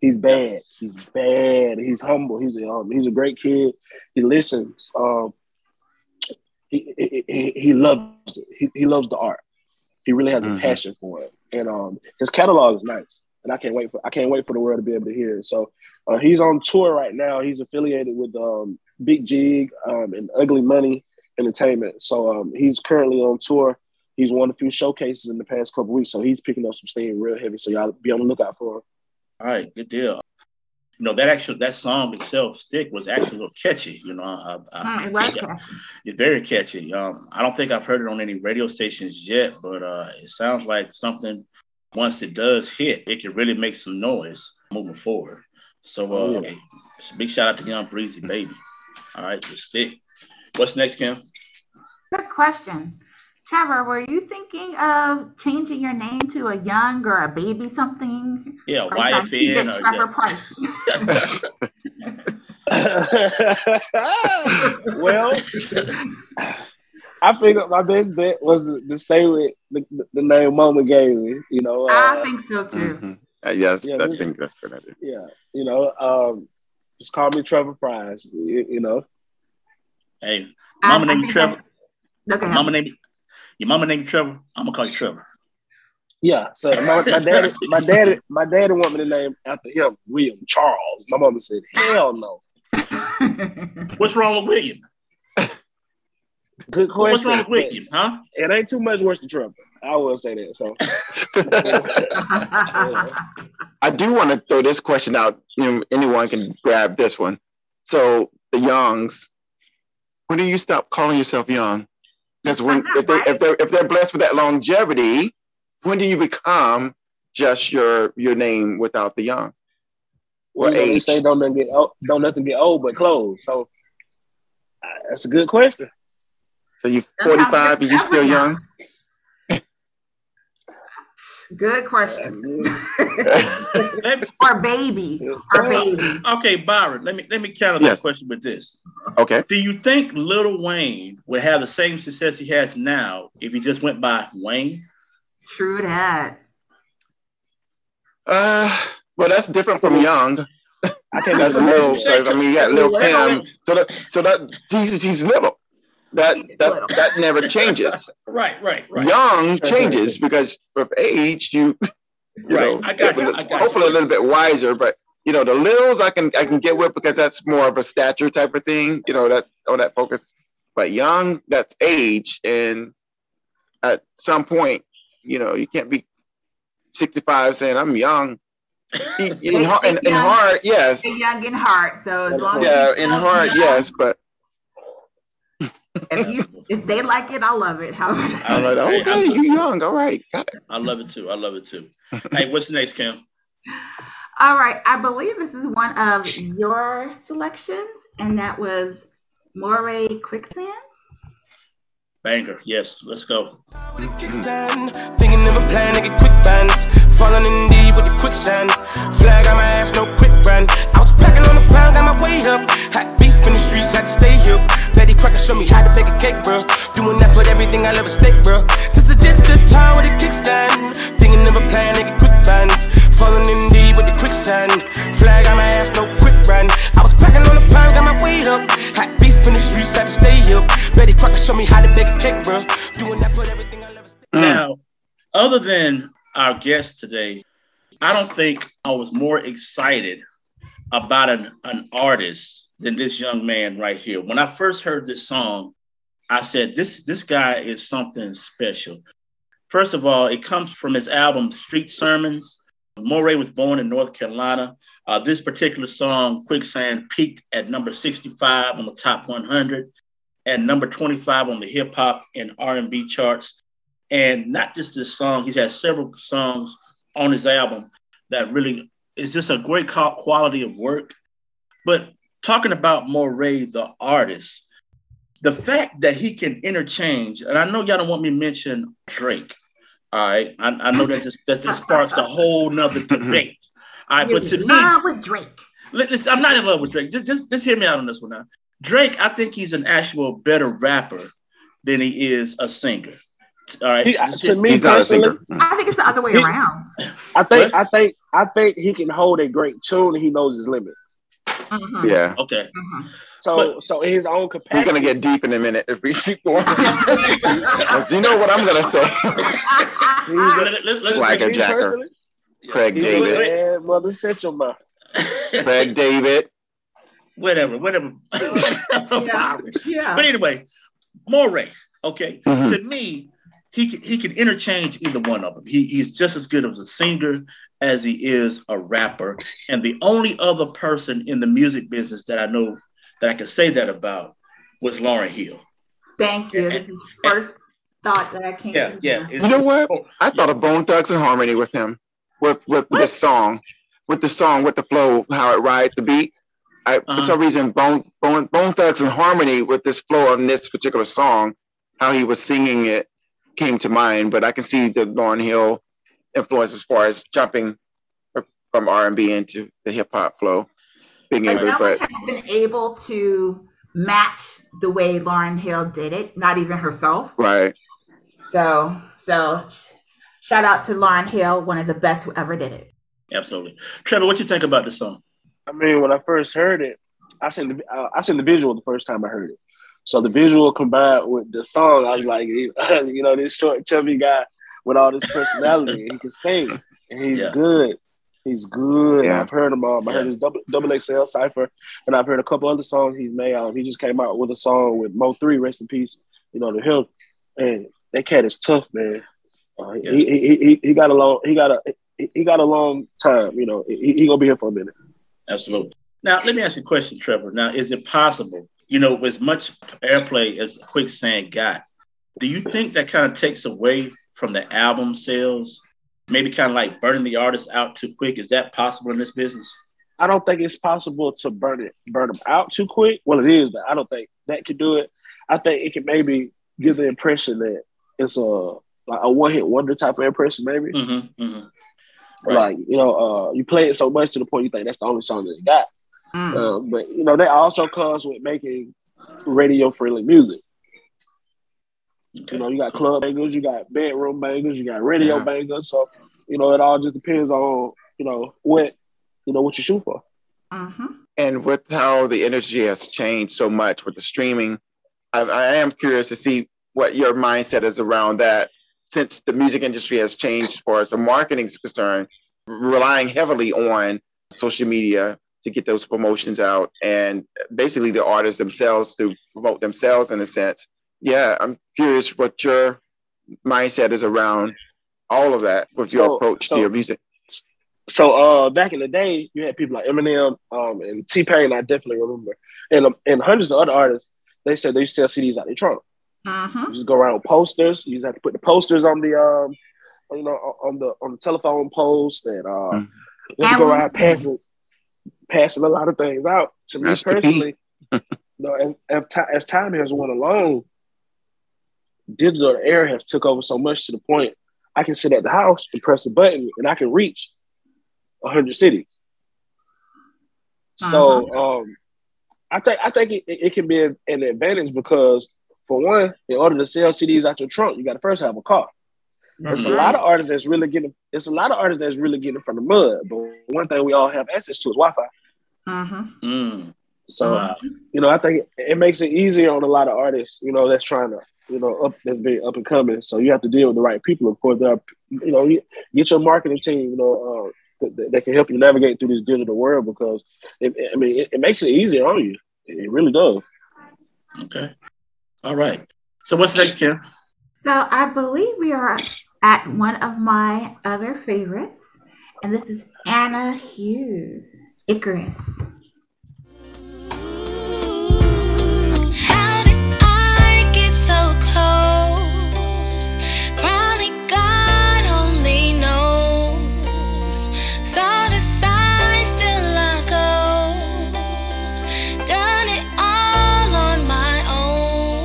He's bad. He's bad. He's humble. He's a great kid. He listens. He loves it. He loves the art. He really has a passion for it, and his catalog is nice. And I can't wait for the world to be able to hear it. So he's on tour right now. He's affiliated with Big Jig and Ugly Money Entertainment. So he's currently on tour. He's won a few showcases in the past couple weeks. So he's picking up some steam real heavy. So y'all be on the lookout for him. All right, good deal. You know, that song itself, Stick, was actually a little catchy, you know. It was catchy. It's very catchy. I don't think I've heard it on any radio stations yet, but it sounds like something, once it does hit, it can really make some noise moving forward. So big shout out to Young Breezy Baby. All right, with Stick. What's next, Kim? Good question. Trevor, were you thinking of changing your name to a Young or a Baby something? Yeah, or YFN. Or Trevor Price. Well, I figured my best bet was to stay with the name Mama gave me. You know, I think so too. Mm-hmm. I think that's what I do. Yeah, you know, just call me Trevor Price. You know, hey, Mama named you Trevor. Okay. Your mama named Trevor. I'm gonna call you Trevor. Yeah. So my daddy wanted me to name after him William Charles. My mama said, "Hell no." What's wrong with William? Good question. What's wrong with William? Huh? It ain't too much worse than Trevor. I will say that. So I do want to throw this question out. You know, anyone can grab this one. So the Youngs. When do you stop calling yourself Young? Because if they're blessed with that longevity, when do you become just your name without the Young? Well, they say don't nothing get old but clothes. So that's a good question. So you're 45 and you still young? Good question. Or baby. Okay, Byron. Let me counter that question with this. Okay. Do you think Lil Wayne would have the same success he has now if he just went by Wayne? True that. Well, that's different from Young. I can't. That's Lil. So, I mean, you got Lil Tim. So he's little. That never changes. Right. Young changes because of age, you know, I got you. Hopefully a little bit wiser, but you know, the littles I can get with because that's more of a stature type of thing. You know, that's on that focus. But Young, that's age, and at some point, you know, you can't be 65 saying I'm young. In heart, yes. Young in heart, so as long as in heart, young. Yes, but. If they like it, I love it. I love it. Okay, you young. All right. Got it. I love it too. Hey, what's next, Kim? All right. I believe this is one of your selections, and that was Moray Quicksand. Banger. Yes. Let's go. With a kickstand, thinking of a plan to get quick bands, falling in deep with the quicksand, flag on my ass, no quick brand. I was packing on the pound, got my weight up. In the streets, had to stay here. Betty Crocker showed me how to bake a cake, bro. Doing that, put everything I love at stake, bro. Since I just good time with a kickstand, thinking of a plan, they get quick bands, falling in deep with the quicksand, flag on my ass, no quick brand. I was packing on the pound, got my weight up. Hot beef in the streets, had to stay here. Betty Crocker showed me how to bake a cake, bro. Doing that, put everything I love at stake. Now, other than our guest today, I don't think I was more excited about an artist than this young man right here. When I first heard this song, I said, this guy is something special. First of all, it comes from his album, Street Sermons. Moray was born in North Carolina. This particular song, Quicksand, peaked at number 65 on the Top 100 and number 25 on the hip hop and R&B charts. And not just this song, he's had several songs on his album that really is just a great quality of work. But talking about Moray, the artist, the fact that he can interchange, and I know y'all don't want me to mention Drake. All right. I know that just sparks a whole nother debate. All right, but to me, with Drake. Listen, I'm not in love with Drake. Just hear me out on this one now. Drake, I think he's an actual better rapper than he is a singer. All right. He's not a singer. I think it's the other way around. I think he can hold a great tune and he knows his limit. Mm-hmm. Yeah. Okay. Mm-hmm. So in his own capacity. We're gonna get deep in a minute if we keep going. You know what I'm gonna say. Swagger Jacker. Craig David. Yeah, mother central man. Craig David. Whatever. Yeah. But anyway, Moray. Okay. Mm-hmm. To me, he can interchange either one of them. He's just as good as a singer as he is a rapper. And the only other person in the music business that I know that I can say that about was Lauryn Hill. Thank you. This is the first thought that I came to. Yeah. You know what? I thought of Bone Thugs and Harmony with him, with this song, with the flow, how it rides the beat. For some reason, Bone Thugs and Harmony with this flow on this particular song, how he was singing it came to mind, but I can see the Lauryn Hill influence as far as jumping from R&B into the hip hop flow. Hasn't been able to match the way Lauryn Hill did it, not even herself. Right. So shout out to Lauryn Hill, one of the best who ever did it. Absolutely. Trevor, what you think about this song? I mean, when I first heard it, I seen the visual the first time I heard it. So the visual combined with the song, I was like, you know, this short, chubby guy with all this personality, and he can sing, and he's good. He's good. Yeah. I've heard him all. I heard his double XL Cypher, and I've heard a couple other songs he's made. He just came out with a song with Mo3, rest in peace, you know, to him. And that cat is tough, man. He got a long time. You know, he gonna be here for a minute. Absolutely. Now, let me ask you a question, Trevor. Now, is it possible, you know, as much airplay as Quicksand got, do you think that kind of takes away from the album sales? Maybe kind of like burning the artist out too quick. Is that possible in this business? I don't think it's possible to burn them out too quick. Well, it is, but I don't think that could do it. I think it can maybe give the impression that it's a one-hit wonder type of impression, maybe. Mm-hmm, mm-hmm. Right. Like, you know, you play it so much to the point you think that's the only song that you got. Mm. But, you know, that also comes with making radio-friendly music. Okay. You know, you got club bangers, you got bedroom bangers, you got radio bangers. So, you know, it all just depends on, you know, what you shoot for. Mm-hmm. And with how the energy has changed so much with the streaming, I am curious to see what your mindset is around that, since the music industry has changed as far as the marketing is concerned, relying heavily on social media to get those promotions out, and basically the artists themselves to promote themselves in a sense. Yeah, I'm curious what your mindset is around all of that with your approach to your music. So back in the day, you had people like Eminem and T-Pain, I definitely remember, and hundreds of other artists, they said they sell CDs out of Toronto. Uh-huh. You just go around with posters. You just have to put the posters on the, you know, on the telephone post, and you go around passing a lot of things out. To me personally, you know, as time has went along, digital air has took over so much to the point I can sit at the house and press a button and I can reach 100 cities. Uh-huh. So I think it can be an advantage because, for one, in order to sell CDs out your trunk, you got to first have a car. Mm-hmm. It's a lot of artists that's really getting from the mud. But one thing we all have access to is Wi-Fi. Mm-hmm. Mm. So you know, I think it makes it easier on a lot of artists. You know, that's trying to, you know, that's being up and coming. So you have to deal with the right people. Of course, you know, get your marketing team. You know, that can help you navigate through this digital world, because it makes it easier on you. It really does. Okay. All right. So what's next, Kim? So I believe we are at one of my other favorites, and this is Anna Hughes, Icarus. How did I get so close? Probably God only knows. Saw the signs till I go. Done it all on my own.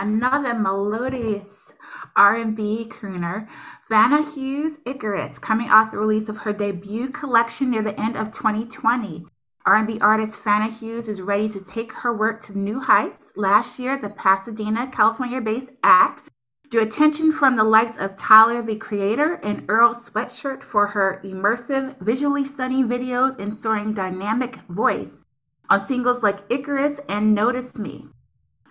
another melodious R&B crooner, Vanna Hughes Icarus, coming off the release of her debut collection near the end of 2020. R&B artist Vanna Hughes is ready to take her work to new heights. Last year, the Pasadena, California-based act drew attention from the likes of Tyler, the Creator, and Earl Sweatshirt for her immersive, visually stunning videos and soaring dynamic voice on singles like Icarus and Notice Me.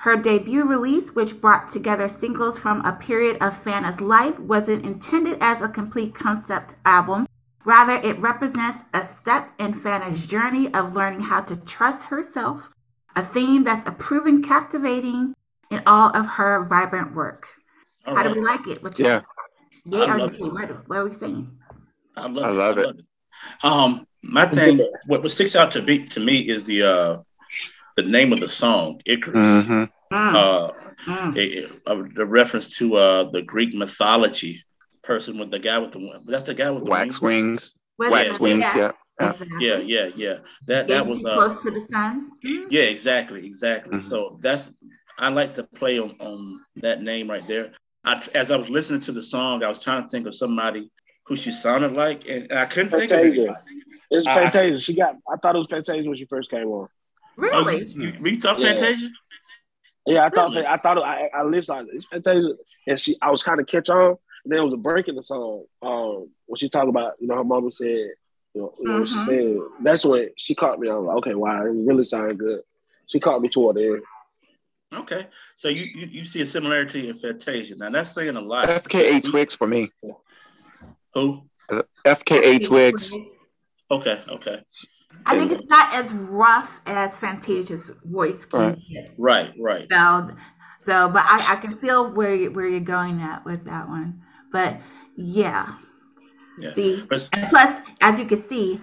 Her debut release, which brought together singles from a period of Vanna's life, wasn't intended as a complete concept album. Rather, it represents a step in Vanna's journey of learning how to trust herself, a theme that's proven captivating in all of her vibrant work. All right. How do we like it? What are we saying? I love it. My thing, what sticks out to me is the name of the song, Icarus. Mm-hmm. The reference to the Greek mythology. Person with the guy with the that's the guy with the wax wings. Yeah. Exactly. Yeah. That was close to the sun. Yeah, exactly. Mm-hmm. So I like to play on that name right there. As I was listening to the song, I was trying to think of somebody who she sounded like, and I couldn't think of anybody. It's Fantasia. I thought it was Fantasia when she first came on. Really? You thought Fantasia? Yeah, I listened. It's Fantasia, and I was kind of catch on. And there was a break in the song when she's talking about, her mama said, what she said. That's when she caught me. I was like, okay, wow, it really sounded good. She caught me toward the end. Okay, so you see a similarity in Fantasia. Now, that's saying a lot. FKA Twigs for me. Who? FKA Twigs. Okay. I think it's not as rough as Fantasia's voice can get. Right. So, but I can feel where you're going at with that one. But yeah. See, and plus, as you can see,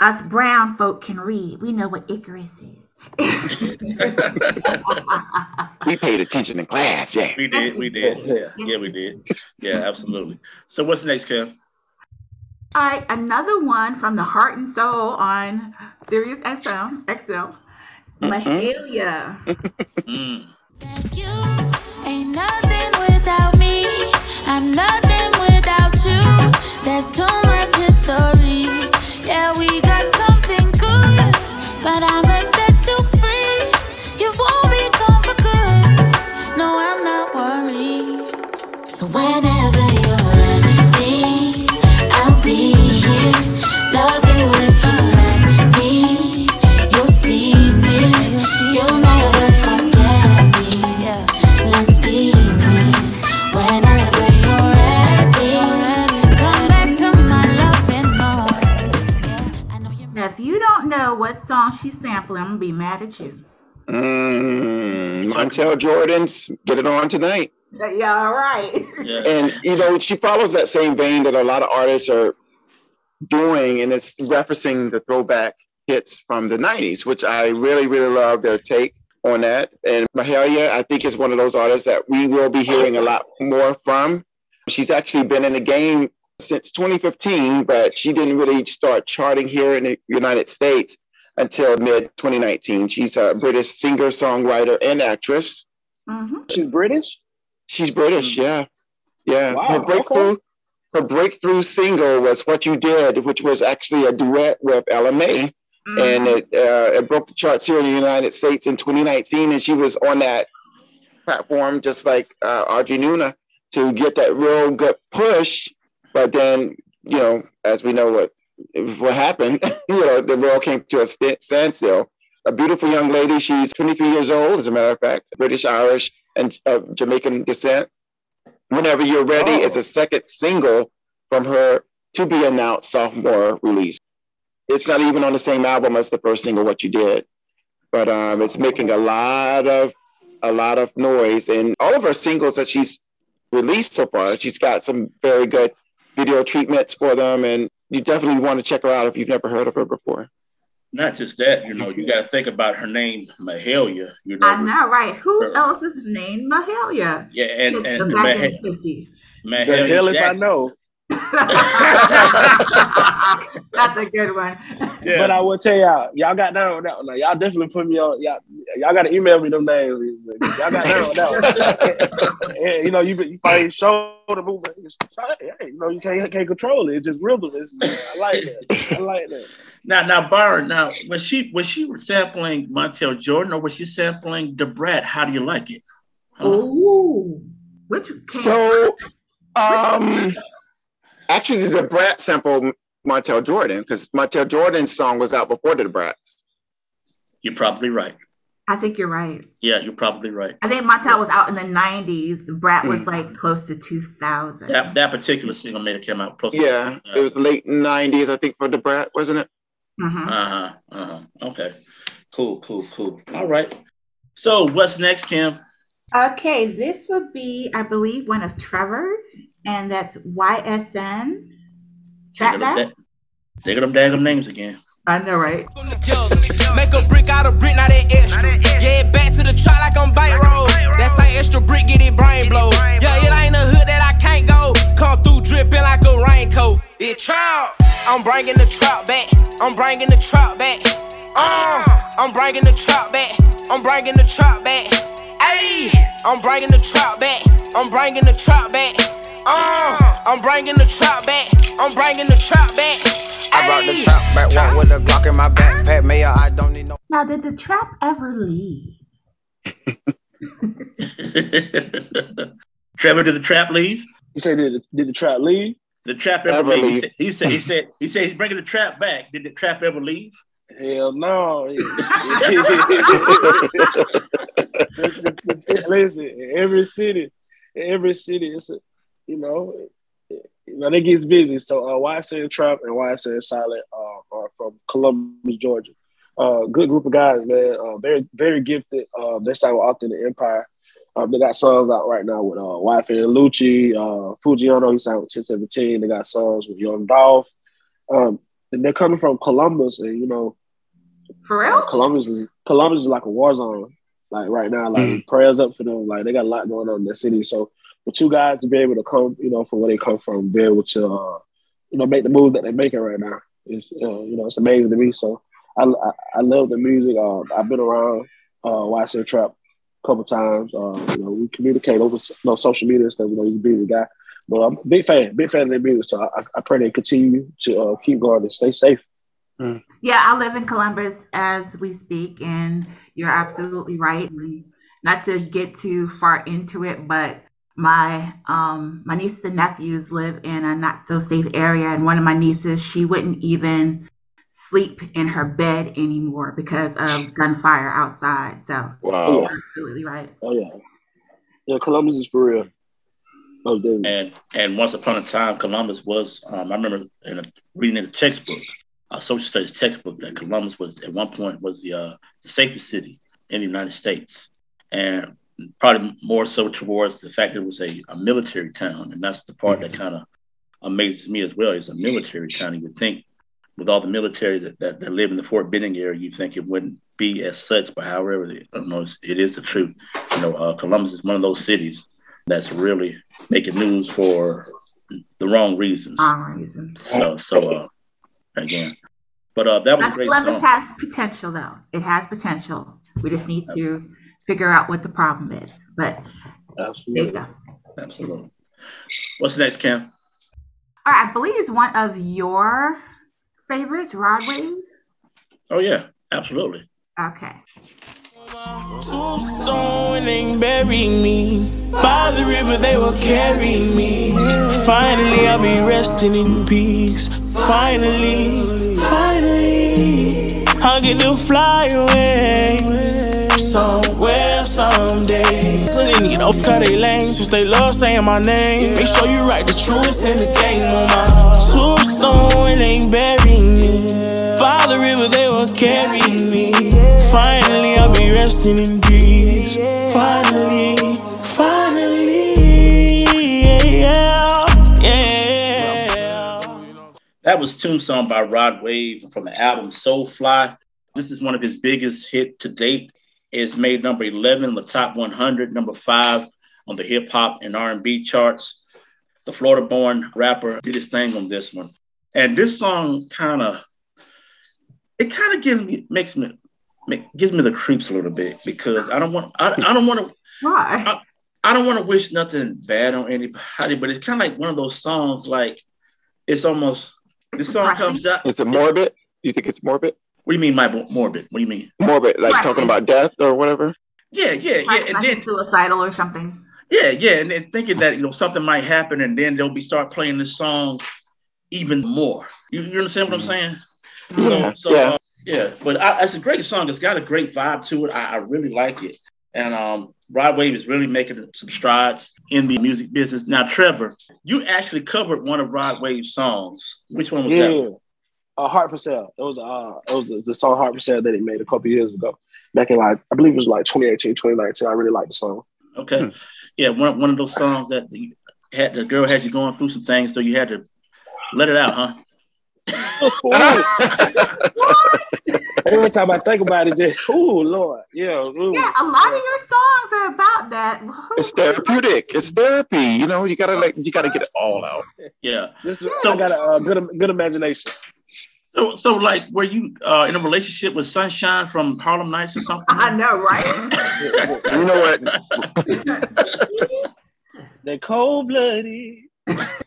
us brown folk can read. We know what Icarus is. We paid attention in class. Yeah, we did. Yeah, we did. Yeah, absolutely. So, what's next, Kim? All right, another one from the heart and soul on Sirius XM, Mahalia. That you ain't nothing without me, I'm nothing without you, there's too much history, yeah we got something good, but I'ma set you free, you won't be gone for good, no I'm not worried, so whenever you're ready, I'll be here, love you if you let me, you'll see me, you'll never forget. If you don't know what song she's sampling, I'm gonna be mad at you. Montel Jordan's Get It On Tonight. Yeah, all right. Yeah. And she follows that same vein that a lot of artists are doing, and it's referencing the throwback hits from the 90s, which I really, really love their take on that. And Mahalia, I think, is one of those artists that we will be hearing a lot more from. She's actually been in the game since 2015, but she didn't really start charting here in the United States until mid-2019. She's a British singer, songwriter, and actress. Mm-hmm. She's British? She's British, yeah. Wow, her breakthrough single was What You Did, which was actually a duet with Ella May. Mm-hmm. And it broke the charts here in the United States in 2019, and she was on that platform just like Audrey Nuna to get that real good push. But then, as we know what happened, the world came to a standstill. A beautiful young lady. She's 23 years old, as a matter of fact, British, Irish, and of Jamaican descent. Whenever You're Ready is a second single from her to-be-announced sophomore release. It's not even on the same album as the first single, What You Did. But it's making a lot of noise. And all of her singles that she's released so far, she's got some very good video treatments for them, and you definitely want to check her out if you've never heard of her before. Not just that, you got to think about her name, Mahalia. I know, right? Who else is named Mahalia? Yeah, and the Mahalia. Mahalia, the hell if I know. That's a good one. Yeah. But I will tell y'all got down with that one. Like, y'all definitely put me on. Y'all got to email me them names. Y'all got down with that one. And, you know, you find shoulder movement. You know, you can't control it. It's just rhythmless. I like that. I like that. Now, Byron. Now, was she sampling Montel Jordan, or was she sampling Debrat? How do you like it? Oh, which so. Actually, the Brat sampled Montel Jordan because Montel Jordan's song was out before the Brats. You're probably right. I think you're right. Yeah, you're probably right. I think Montel was out in the 90s. The Brat was like close to 2000. That particular single made it came out close to 2000. It was late 90s, I think, for the Brat, wasn't it? Mm-hmm. Okay. Cool. All right. So what's next, Kim? Okay, this would be, I believe, one of Trevor's, and that's YSN. Track that. They got them daggum names again. I know, right? Make a brick out of brick, not that extra. Yeah, back to the truck like I'm bike road. That's like extra brick, get it brain blow. Yeah, it ain't a hood that I can't go. Come through dripping like a raincoat. It's trout. I'm bringing the truck back. I'm bringing the truck back. Hey, I'm bringing the trap back. I brought the trap back. Walk with a Glock in my backpack. Mayor, I don't need no. Now, did the trap ever leave? Trevor, did the trap leave? You say, did the trap leave? The trap ever leave? He said he's bringing the trap back. Did the trap ever leave? Hell no. Listen, every city, it's a, you know, it gets busy. So YSN Trap and YSN Silent are from Columbus, Georgia. Good group of guys, man. Very, very gifted. They signed with Often the Empire. They got songs out right now with YFN Lucci, Fujiano. He signed with 1017. They got songs with Young Dolph. And they're coming from Columbus, and you know, for real, Columbus is like a war zone, like right now. Like prayers up for them. Like they got a lot going on in their city. So for two guys to be able to come, you know, from where they come from, be able to, you know, make the move that they're making right now, it's you know, it's amazing to me. So I love the music. I've been around YSN Trap a couple times. You know, we communicate over social media and stuff. You know, he's a busy guy. But I'm a big fan of their music, so I pray they continue to keep going and stay safe. Mm. Yeah, I live in Columbus as we speak, and you're absolutely right. Not to get too far into it, but my my nieces and nephews live in a not-so-safe area, and one of my nieces, she wouldn't even sleep in her bed anymore because of gunfire outside. So wow. You're absolutely right. Oh, yeah. Yeah, Columbus is for real. Oh, and once upon a time, Columbus was, I remember reading in a textbook, a social studies textbook, that Columbus was, at one point, was the safest city in the United States. And probably more so towards the fact that it was a military town. And that's the part that kind of amazes me as well. It's a military town. You would think with all the military that live in the Fort Benning area, you'd think it wouldn't be as such, but however, it is the truth. You know, Columbus is one of those cities that's really making news for the wrong reasons. So again, but that was a great song. Columbus has potential, though. It has potential. We just need to figure out what the problem is. But absolutely. What's next, Kim? All right, I believe it's one of your favorites, Rod Wave. Oh yeah, absolutely. Okay. Tombstone and bury me by the river, they will carry me. Finally, I'll be resting in peace. Finally, I'll get to fly away somewhere someday. So they need off cut their lanes since they love saying my name. Make sure you write the truest in the game on my tombstone and bury me by the river, they will carry me. Finally, I'll be resting in peace. Finally, yeah. That was Tombstone by Rod Wave from the album Soulfly. This is one of his biggest hit to date. It's made number 11 on the top 100, number 5 on the hip hop and R&B charts. the Florida-born rapper did his thing on this one. And this song kind of gives me the creeps a little bit, because I don't want to. Why? I don't want to wish nothing bad on anybody, but it's kind of like one of those songs. Like, it's almost, this song comes out. It's a morbid. You think it's morbid? What do you mean by morbid? What do you mean? Morbid, like talking about death or whatever. Yeah. And then suicidal or something. Yeah, and then thinking that something might happen, and then they'll be start playing this song even more. You understand what I'm saying? But it's a great song. It's got a great vibe to it. I really like it. And Rod Wave is really making some strides in the music business. Now, Trevor, you actually covered one of Rod Wave's songs. Which one was that? Heart for Sale. It was the song Heart for Sale that he made a couple years ago. Back in, like, I believe it was like 2018, 2019. I really liked the song. Okay. Yeah, one of those songs that the girl had you going through some things, so you had to let it out, huh? What? Every time I think about it, just, oh, Lord. Yeah, a lot of your songs are about that. It's therapeutic. It's therapy. You gotta get it all out. Yeah. So I got a good imagination. So like, were you in a relationship with Sunshine from Harlem Nights or something? I know, right? You know what? They're cold-blooded.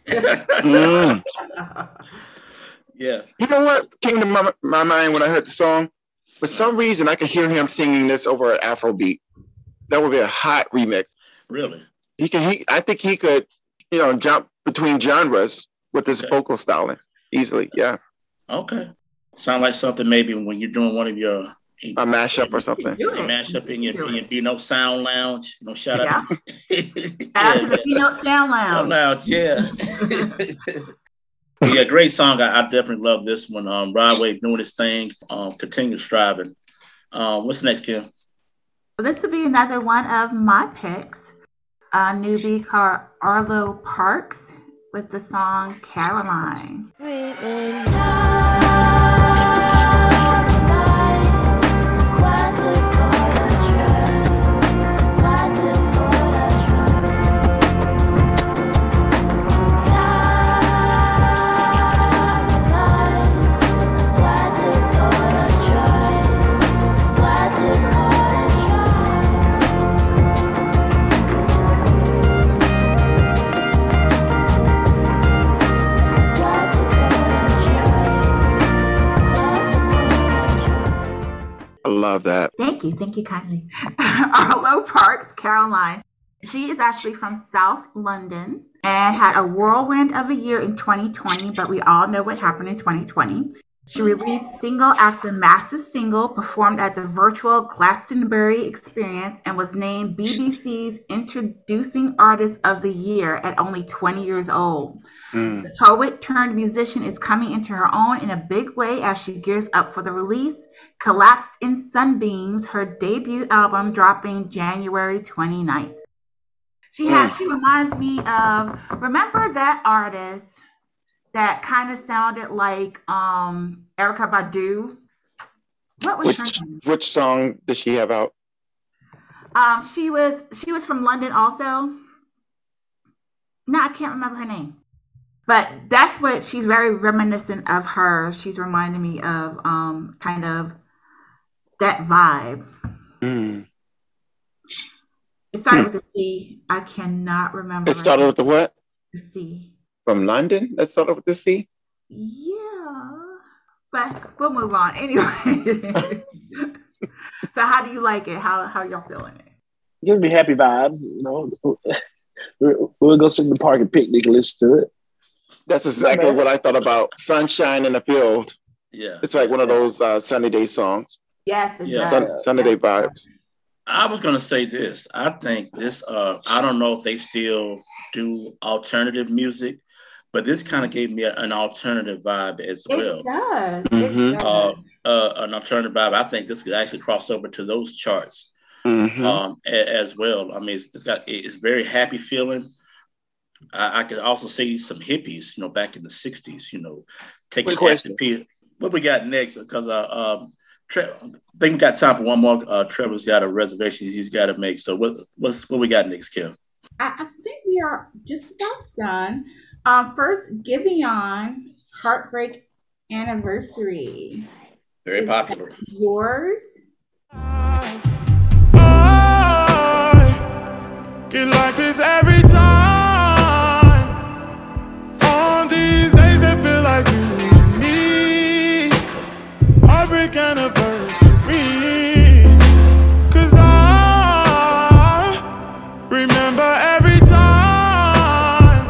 Yeah. You know what came to my mind when I heard the song? For some reason, I could hear him singing this over an Afrobeat. That would be a hot remix. Really? I think he could, jump between genres with his vocal styling easily. Yeah. Okay. Sound like something maybe when you're doing one of your a mashup or something. A mashup in your B-Note Sound Lounge. Shout out. Shout out to the B-Note Sound Lounge. Yeah, great song. I definitely love this one. Rod Wave doing his thing. Continue striving. What's next, Kim? Well, this will be another one of my picks. Newbie Arlo Parks with the song Caroline. Love that. Thank you kindly. Arlo Parks, Caroline. She is actually from South London and had a whirlwind of a year in 2020, but we all know what happened in 2020. She released single after massive single, performed at the virtual Glastonbury Experience, and was named BBC's Introducing Artist of the Year at only 20 years old. The poet turned musician is coming into her own in a big way as she gears up for the release Collapsed in Sunbeams, her debut album, dropping January 29th. She reminds me of, remember that artist that kind of sounded like Erykah Badu? What was her name? Which song did she have out? She was from London also. No, I can't remember her name. But that's what she's very reminiscent of her. She's reminding me of kind of that vibe. It started with a C. I cannot remember. It started with the what? The C. From London? That started with the C? Yeah. But we'll move on anyway. So how do you like it? How y'all feeling it? Gives me happy vibes. We'll go sit in the park and picnic and listen to it. That's exactly what I thought about. Sunshine in the Field. Yeah. It's like one of those Sunny Day songs. Yes, it does. Sunny Day vibes. I was going to say this. I think this, I don't know if they still do alternative music, but this kind of gave me an alternative vibe as well. It does. Mm-hmm. An alternative vibe. I think this could actually cross over to those charts as well. I mean, it's very happy feeling. I could also see some hippies, back in the 60s, taking acid. What we got next? Because I think we got time for one more. Trevor's got a reservation he's got to make. So what we got next, Kim? I think we are just about done. First, Giveon, Heartbreak Anniversary. Very popular. Yours? I get like this every time. On these days I feel like you need me. Heartbreak Anniversary. 'Cause I remember every time.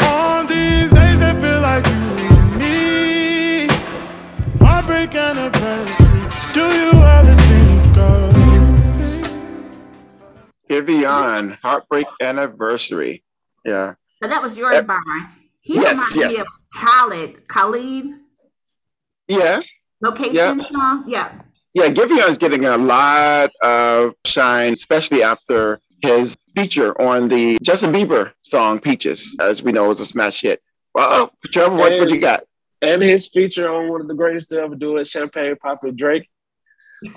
On these days I feel like you need me. Heartbreak Anniversary. Do you ever think of Giveon, Heartbreak Anniversary. Yeah. But that was yours, Byron. He reminds me of Khalid. Yeah. Location song. Yeah. Yeah, Giveon's getting a lot of shine, especially after his feature on the Justin Bieber song, Peaches, as we know, was a smash hit. Well, Trevor, what you got? And his feature on one of the greatest to ever do it, Champagne Poppin' Drake.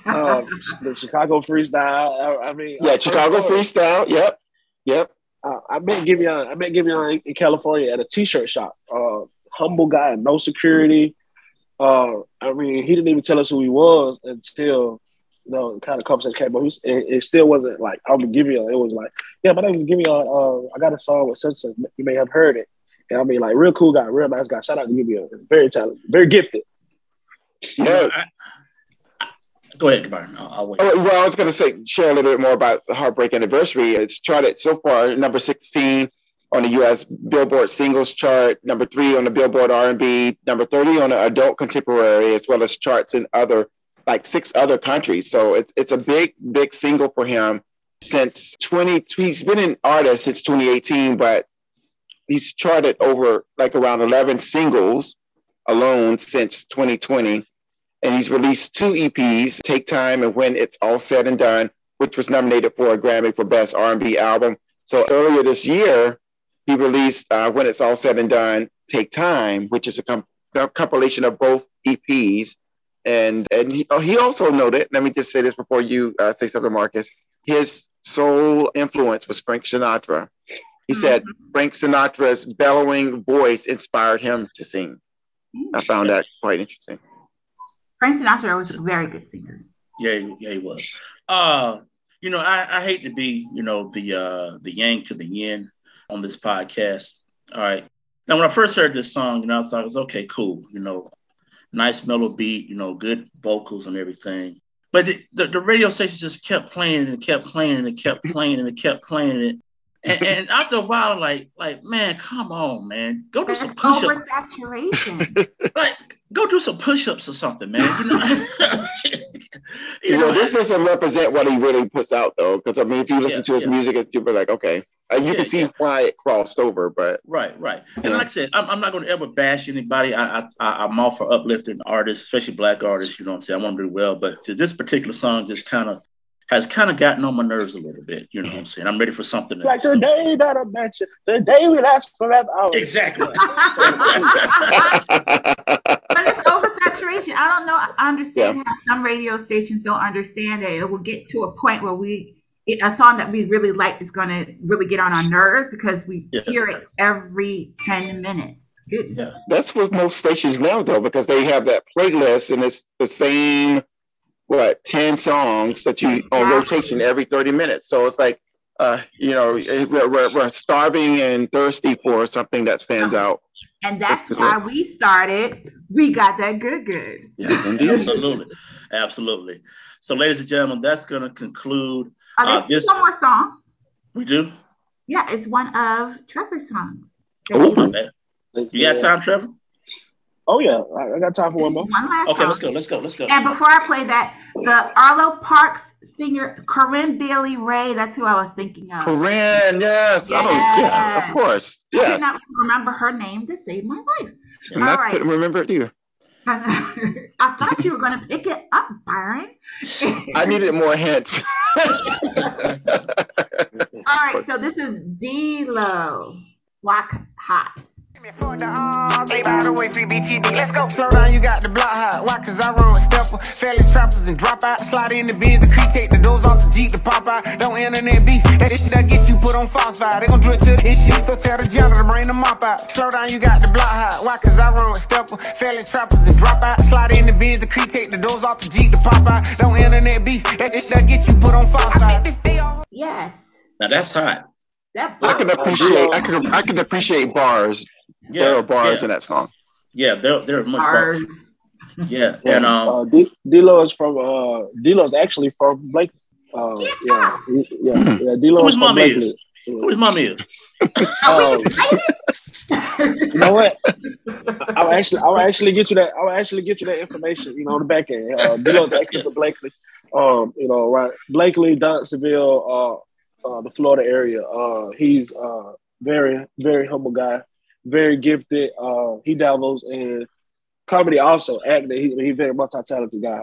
The Chicago Freestyle. Chicago Freestyle. Yep. I met Giveon in California at a T-shirt shop. Humble guy, no security. He didn't even tell us who he was until kind of conversation came. But it still wasn't like I'm Giveon. It was like, yeah, my name is Giveon. I got a song with Simpson. You may have heard it. And real cool guy, real nice guy. Shout out to Giveon. Very talented, very gifted. Yeah. Go ahead, Byron. I'll wait. I was going to share a little bit more about the Heartbreak Anniversary. It's charted so far number 16 on the U.S. Billboard Singles Chart, number 3 on the Billboard R&B, number 30 on the Adult Contemporary, as well as charts in other 6 other countries. So it's a big, big single for him since he's been an artist since 2018, but he's charted over around 11 singles alone since 2020. And he's released 2 EPs, Take Time and When It's All Said and Done, which was nominated for a Grammy for Best R&B Album. So earlier this year, he released When It's All Said and Done, Take Time, which is a compilation of both EPs. And he also noted, let me just say this before you say something, Marcus, his sole influence was Frank Sinatra. He said Frank Sinatra's bellowing voice inspired him to sing. I found that quite interesting. Frank Sinatra was a very good singer. Yeah, he was. I hate to be, the yang to the yin on this podcast. All right. Now, when I first heard this song, I thought it was okay, cool. Nice mellow beat, good vocals and everything. But the radio station just kept playing and kept playing and kept playing and kept playing it. And after a while, man, come on, man, go do some push-ups. Oversaturation. Go do some push-ups or something, man. This doesn't represent what he really puts out, though, because if you listen to his music, you'll be like, okay, can see why it crossed over, but right. And like I said, I'm not going to ever bash anybody. I'm all for uplifting artists, especially black artists. You know what I'm saying? I want to do well, but this particular song just has gotten on my nerves a little bit, you know what I'm saying? I'm ready for something. The day that I met you, the day we last forever. Exactly. But it's oversaturation. I don't know. I understand how some radio stations don't understand that it will get to a point where a song that we really like is going to really get on our nerves because we hear it every 10 minutes. Good. Yeah. That's what most stations now, though, because they have that playlist and it's the same... 10 songs that you on rotation every 30 minutes. So it's we're starving and thirsty for something that stands out. And that's why we started. We got that good. Yeah, indeed. Absolutely. So, ladies and gentlemen, that's going to conclude. There's one more song. We do? Yeah, it's one of Trevor's songs. You got time, Trevor? Oh, yeah. I got time for one more. Okay, let's go. And before I play that, the Arlo Parks singer, Corinne Bailey Ray, that's who I was thinking of. Corinne, yes. Oh, yeah, of course. Yes. I did not remember her name to save my life. And I couldn't remember it either. I thought you were going to pick it up, Byron. I needed more hints. All right, so this is D-Lo, Block Hot. Let's go. Slow down, you got the block hot. Why? Cause I run with stepper. Fairly trappers and drop out. Slide in the bins, the creek, take the doors off the Jeep, the pop out. Don't internet beef. That shit that get you put on false fire. They gon' drill to this shit. So tell the janitor to bring the mop out. Slow down, you got the block hot. Why? Cause I run with stepper. Fairly trappers and drop out. Slide in the bins, the creek, take the doors off the Jeep, the pop out. Don't internet beef. That shit that get you put on false fire. Yes. Now that's hot. I can appreciate bars. Yeah, there are bars in that song. Yeah, there are much bars. Yeah, and D-Lo's actually from Blakely. D-Lo's from Blakely. Who's mommy is? You know what? I'll actually get you that. I'll actually get you that information. You know, on the back end. D-Lo's actually from Blakely. You know, right? Blakely, Donsonville, the Florida area. He's very, very humble guy. Very gifted. He dabbles in comedy, also acting. He's very multi-talented guy.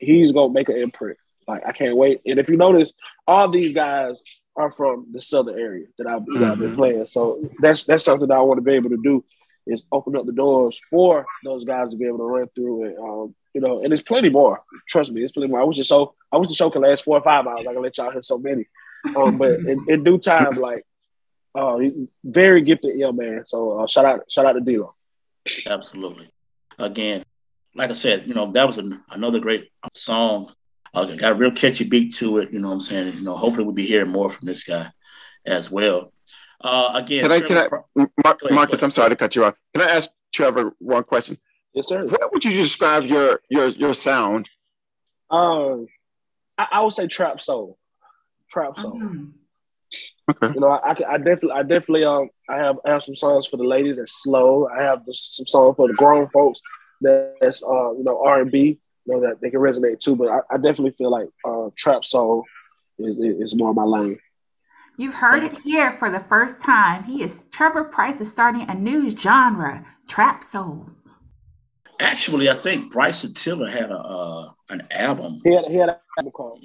He's gonna make an imprint. Like I can't wait. And if you notice, all these guys are from the southern area that I've been playing. So that's something that I want to be able to do is open up the doors for those guys to be able to run through it. You know, and there's plenty more. Trust me, there's plenty more. I wish the show could last 4 or 5 hours. I can let y'all hear so many. But in due time, like. Very gifted young man. So shout out to D-Lo. Absolutely. Again, like I said, you know, that was another great song. Got a real catchy beat to it. You know what I'm saying? You know, hopefully we'll be hearing more from this guy as well. Again, Marcus, I'm sorry to cut you off. Can I ask Trevor one question? Yes, sir. What would you describe your sound? I would say trap soul. Trap soul. Mm-hmm. Okay. You know, I have some songs for the ladies that's slow. I have some songs for the grown folks that's you know, R&B, you know, that they can resonate too. But I definitely feel like trap soul is more my lane. You've heard it here for the first time. Trevor Price is starting a new genre, trap soul. Actually, I think Bryson Tiller had an album. He had an album called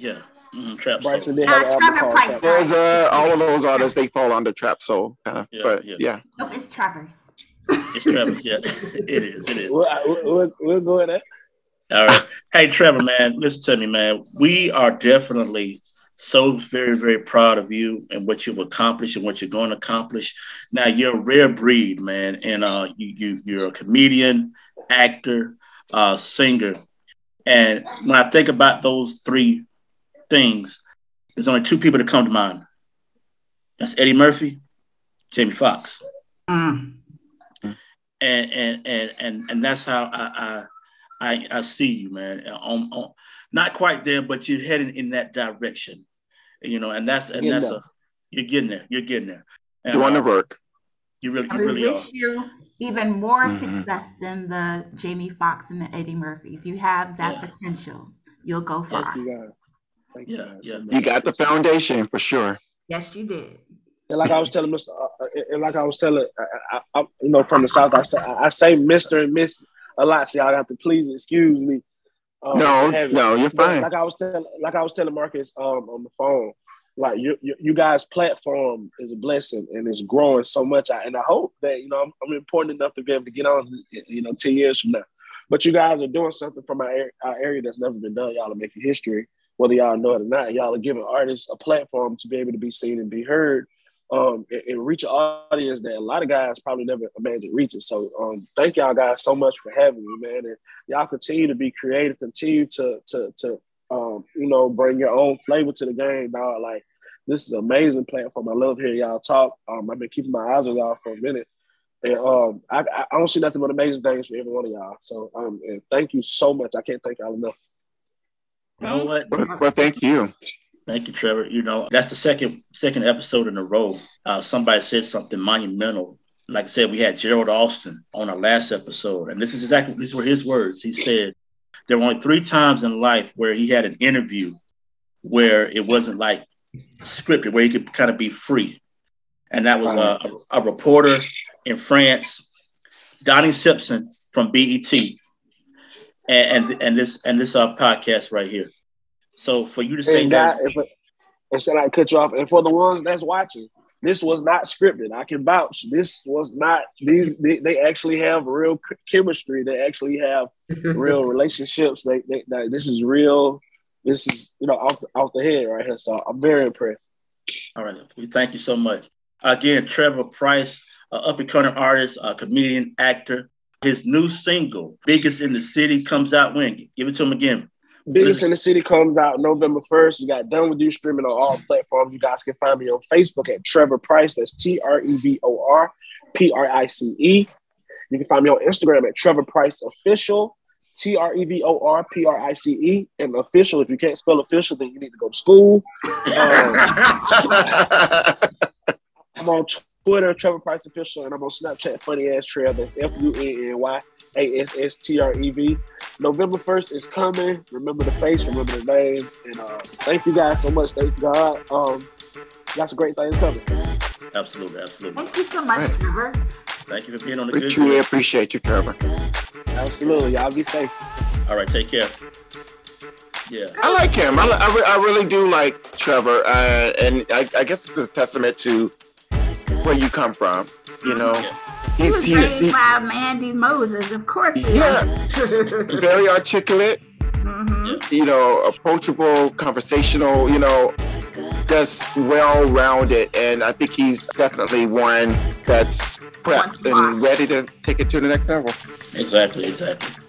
Trap Soul. There's all of those artists, they fall under trap soul kind of. Yeah. Nope, it's Trevor's. It's Trevor's. Yeah, it is. We'll go with that. All right. Hey, Trevor, man, listen to me, man. We are definitely so very, very proud of you and what you've accomplished and what you're going to accomplish. Now, you're a rare breed, man, and you're a comedian, actor, singer, and when I think about those three things, there's only two people that come to mind. That's Eddie Murphy, Jamie Foxx. Mm. And that's how I see you, man. On not quite there, but you're heading in that direction, you know. You're getting there. You're getting there. And, doing the work. You really wish you even more success than the Jamie Foxx and the Eddie Murphys. You have that potential. You'll go far. You got the foundation for sure. Yes, you did. And like I was telling Mr. You know, from the South, I say Mr. and Miss a lot, so y'all have to please excuse me. No, you're fine. Like I was telling Marcus on the phone, like you guys' platform is a blessing and it's growing so much. And I hope that, you know, I'm important enough to be able to get on, you know, 10 years from now. But you guys are doing something from our area that's never been done. Y'all are making history. Whether y'all know it or not, y'all are giving artists a platform to be able to be seen and be heard and reach an audience that a lot of guys probably never imagined reaching. So thank y'all guys so much for having me, man. And y'all continue to be creative, continue to you know, bring your own flavor to the game, dog. Like, this is an amazing platform. I love hearing y'all talk. I've been keeping my eyes on y'all for a minute. And I don't see nothing but amazing things for every one of y'all. So and thank you so much. I can't thank y'all enough. You know what? Well, thank you. Thank you, Trevor. You know, that's the second episode in a row. Somebody said something monumental. Like I said, we had Gerald Austin on our last episode. And these were his words. He said, there were only 3 times in life where he had an interview where it wasn't like scripted, where he could kind of be free. And that was a reporter in France, Donnie Simpson from BET. And this podcast right here. So for you to say that, and should I cut you off? And for the ones that's watching, This was not scripted. I can vouch. This was not these. They actually have real chemistry. They actually have real relationships. They this is real. This is, you know, off the head right here. So I'm very impressed. All right, we thank you so much. Again, Trevor Price, up-and-coming artist, comedian, actor. His new single, "Biggest in the City," comes out when? Give it to him again. Biggest in the City comes out November 1st. You got Done With You streaming on all platforms. You guys can find me on Facebook at Trevor Price. That's TrevorPrice. You can find me on Instagram at Trevor Price Official. TrevorPrice. And official, if you can't spell official, then you need to go to school. I'm on Twitter, Trevor Price Official, and I'm on Snapchat, Funny Ass Trev. That's FUNNYASSTREV. November 1st is coming. Remember the face, remember the name. And thank you guys so much. Thank God. Got some great things coming. Absolutely, absolutely. Thank you so much, right, Trevor. Thank you for being on the good. We truly day. Appreciate you, Trevor. Absolutely. Y'all be safe. All right, take care. Yeah, I like him. I really do like Trevor. And I guess it's a testament to where you come from, you know. Yeah. He was raised by Mandy Moses, of course he is. Very articulate, mm-hmm. You know, approachable, conversational, you know, just well-rounded. And I think he's definitely one that's prepped and ready to take it to the next level. Exactly.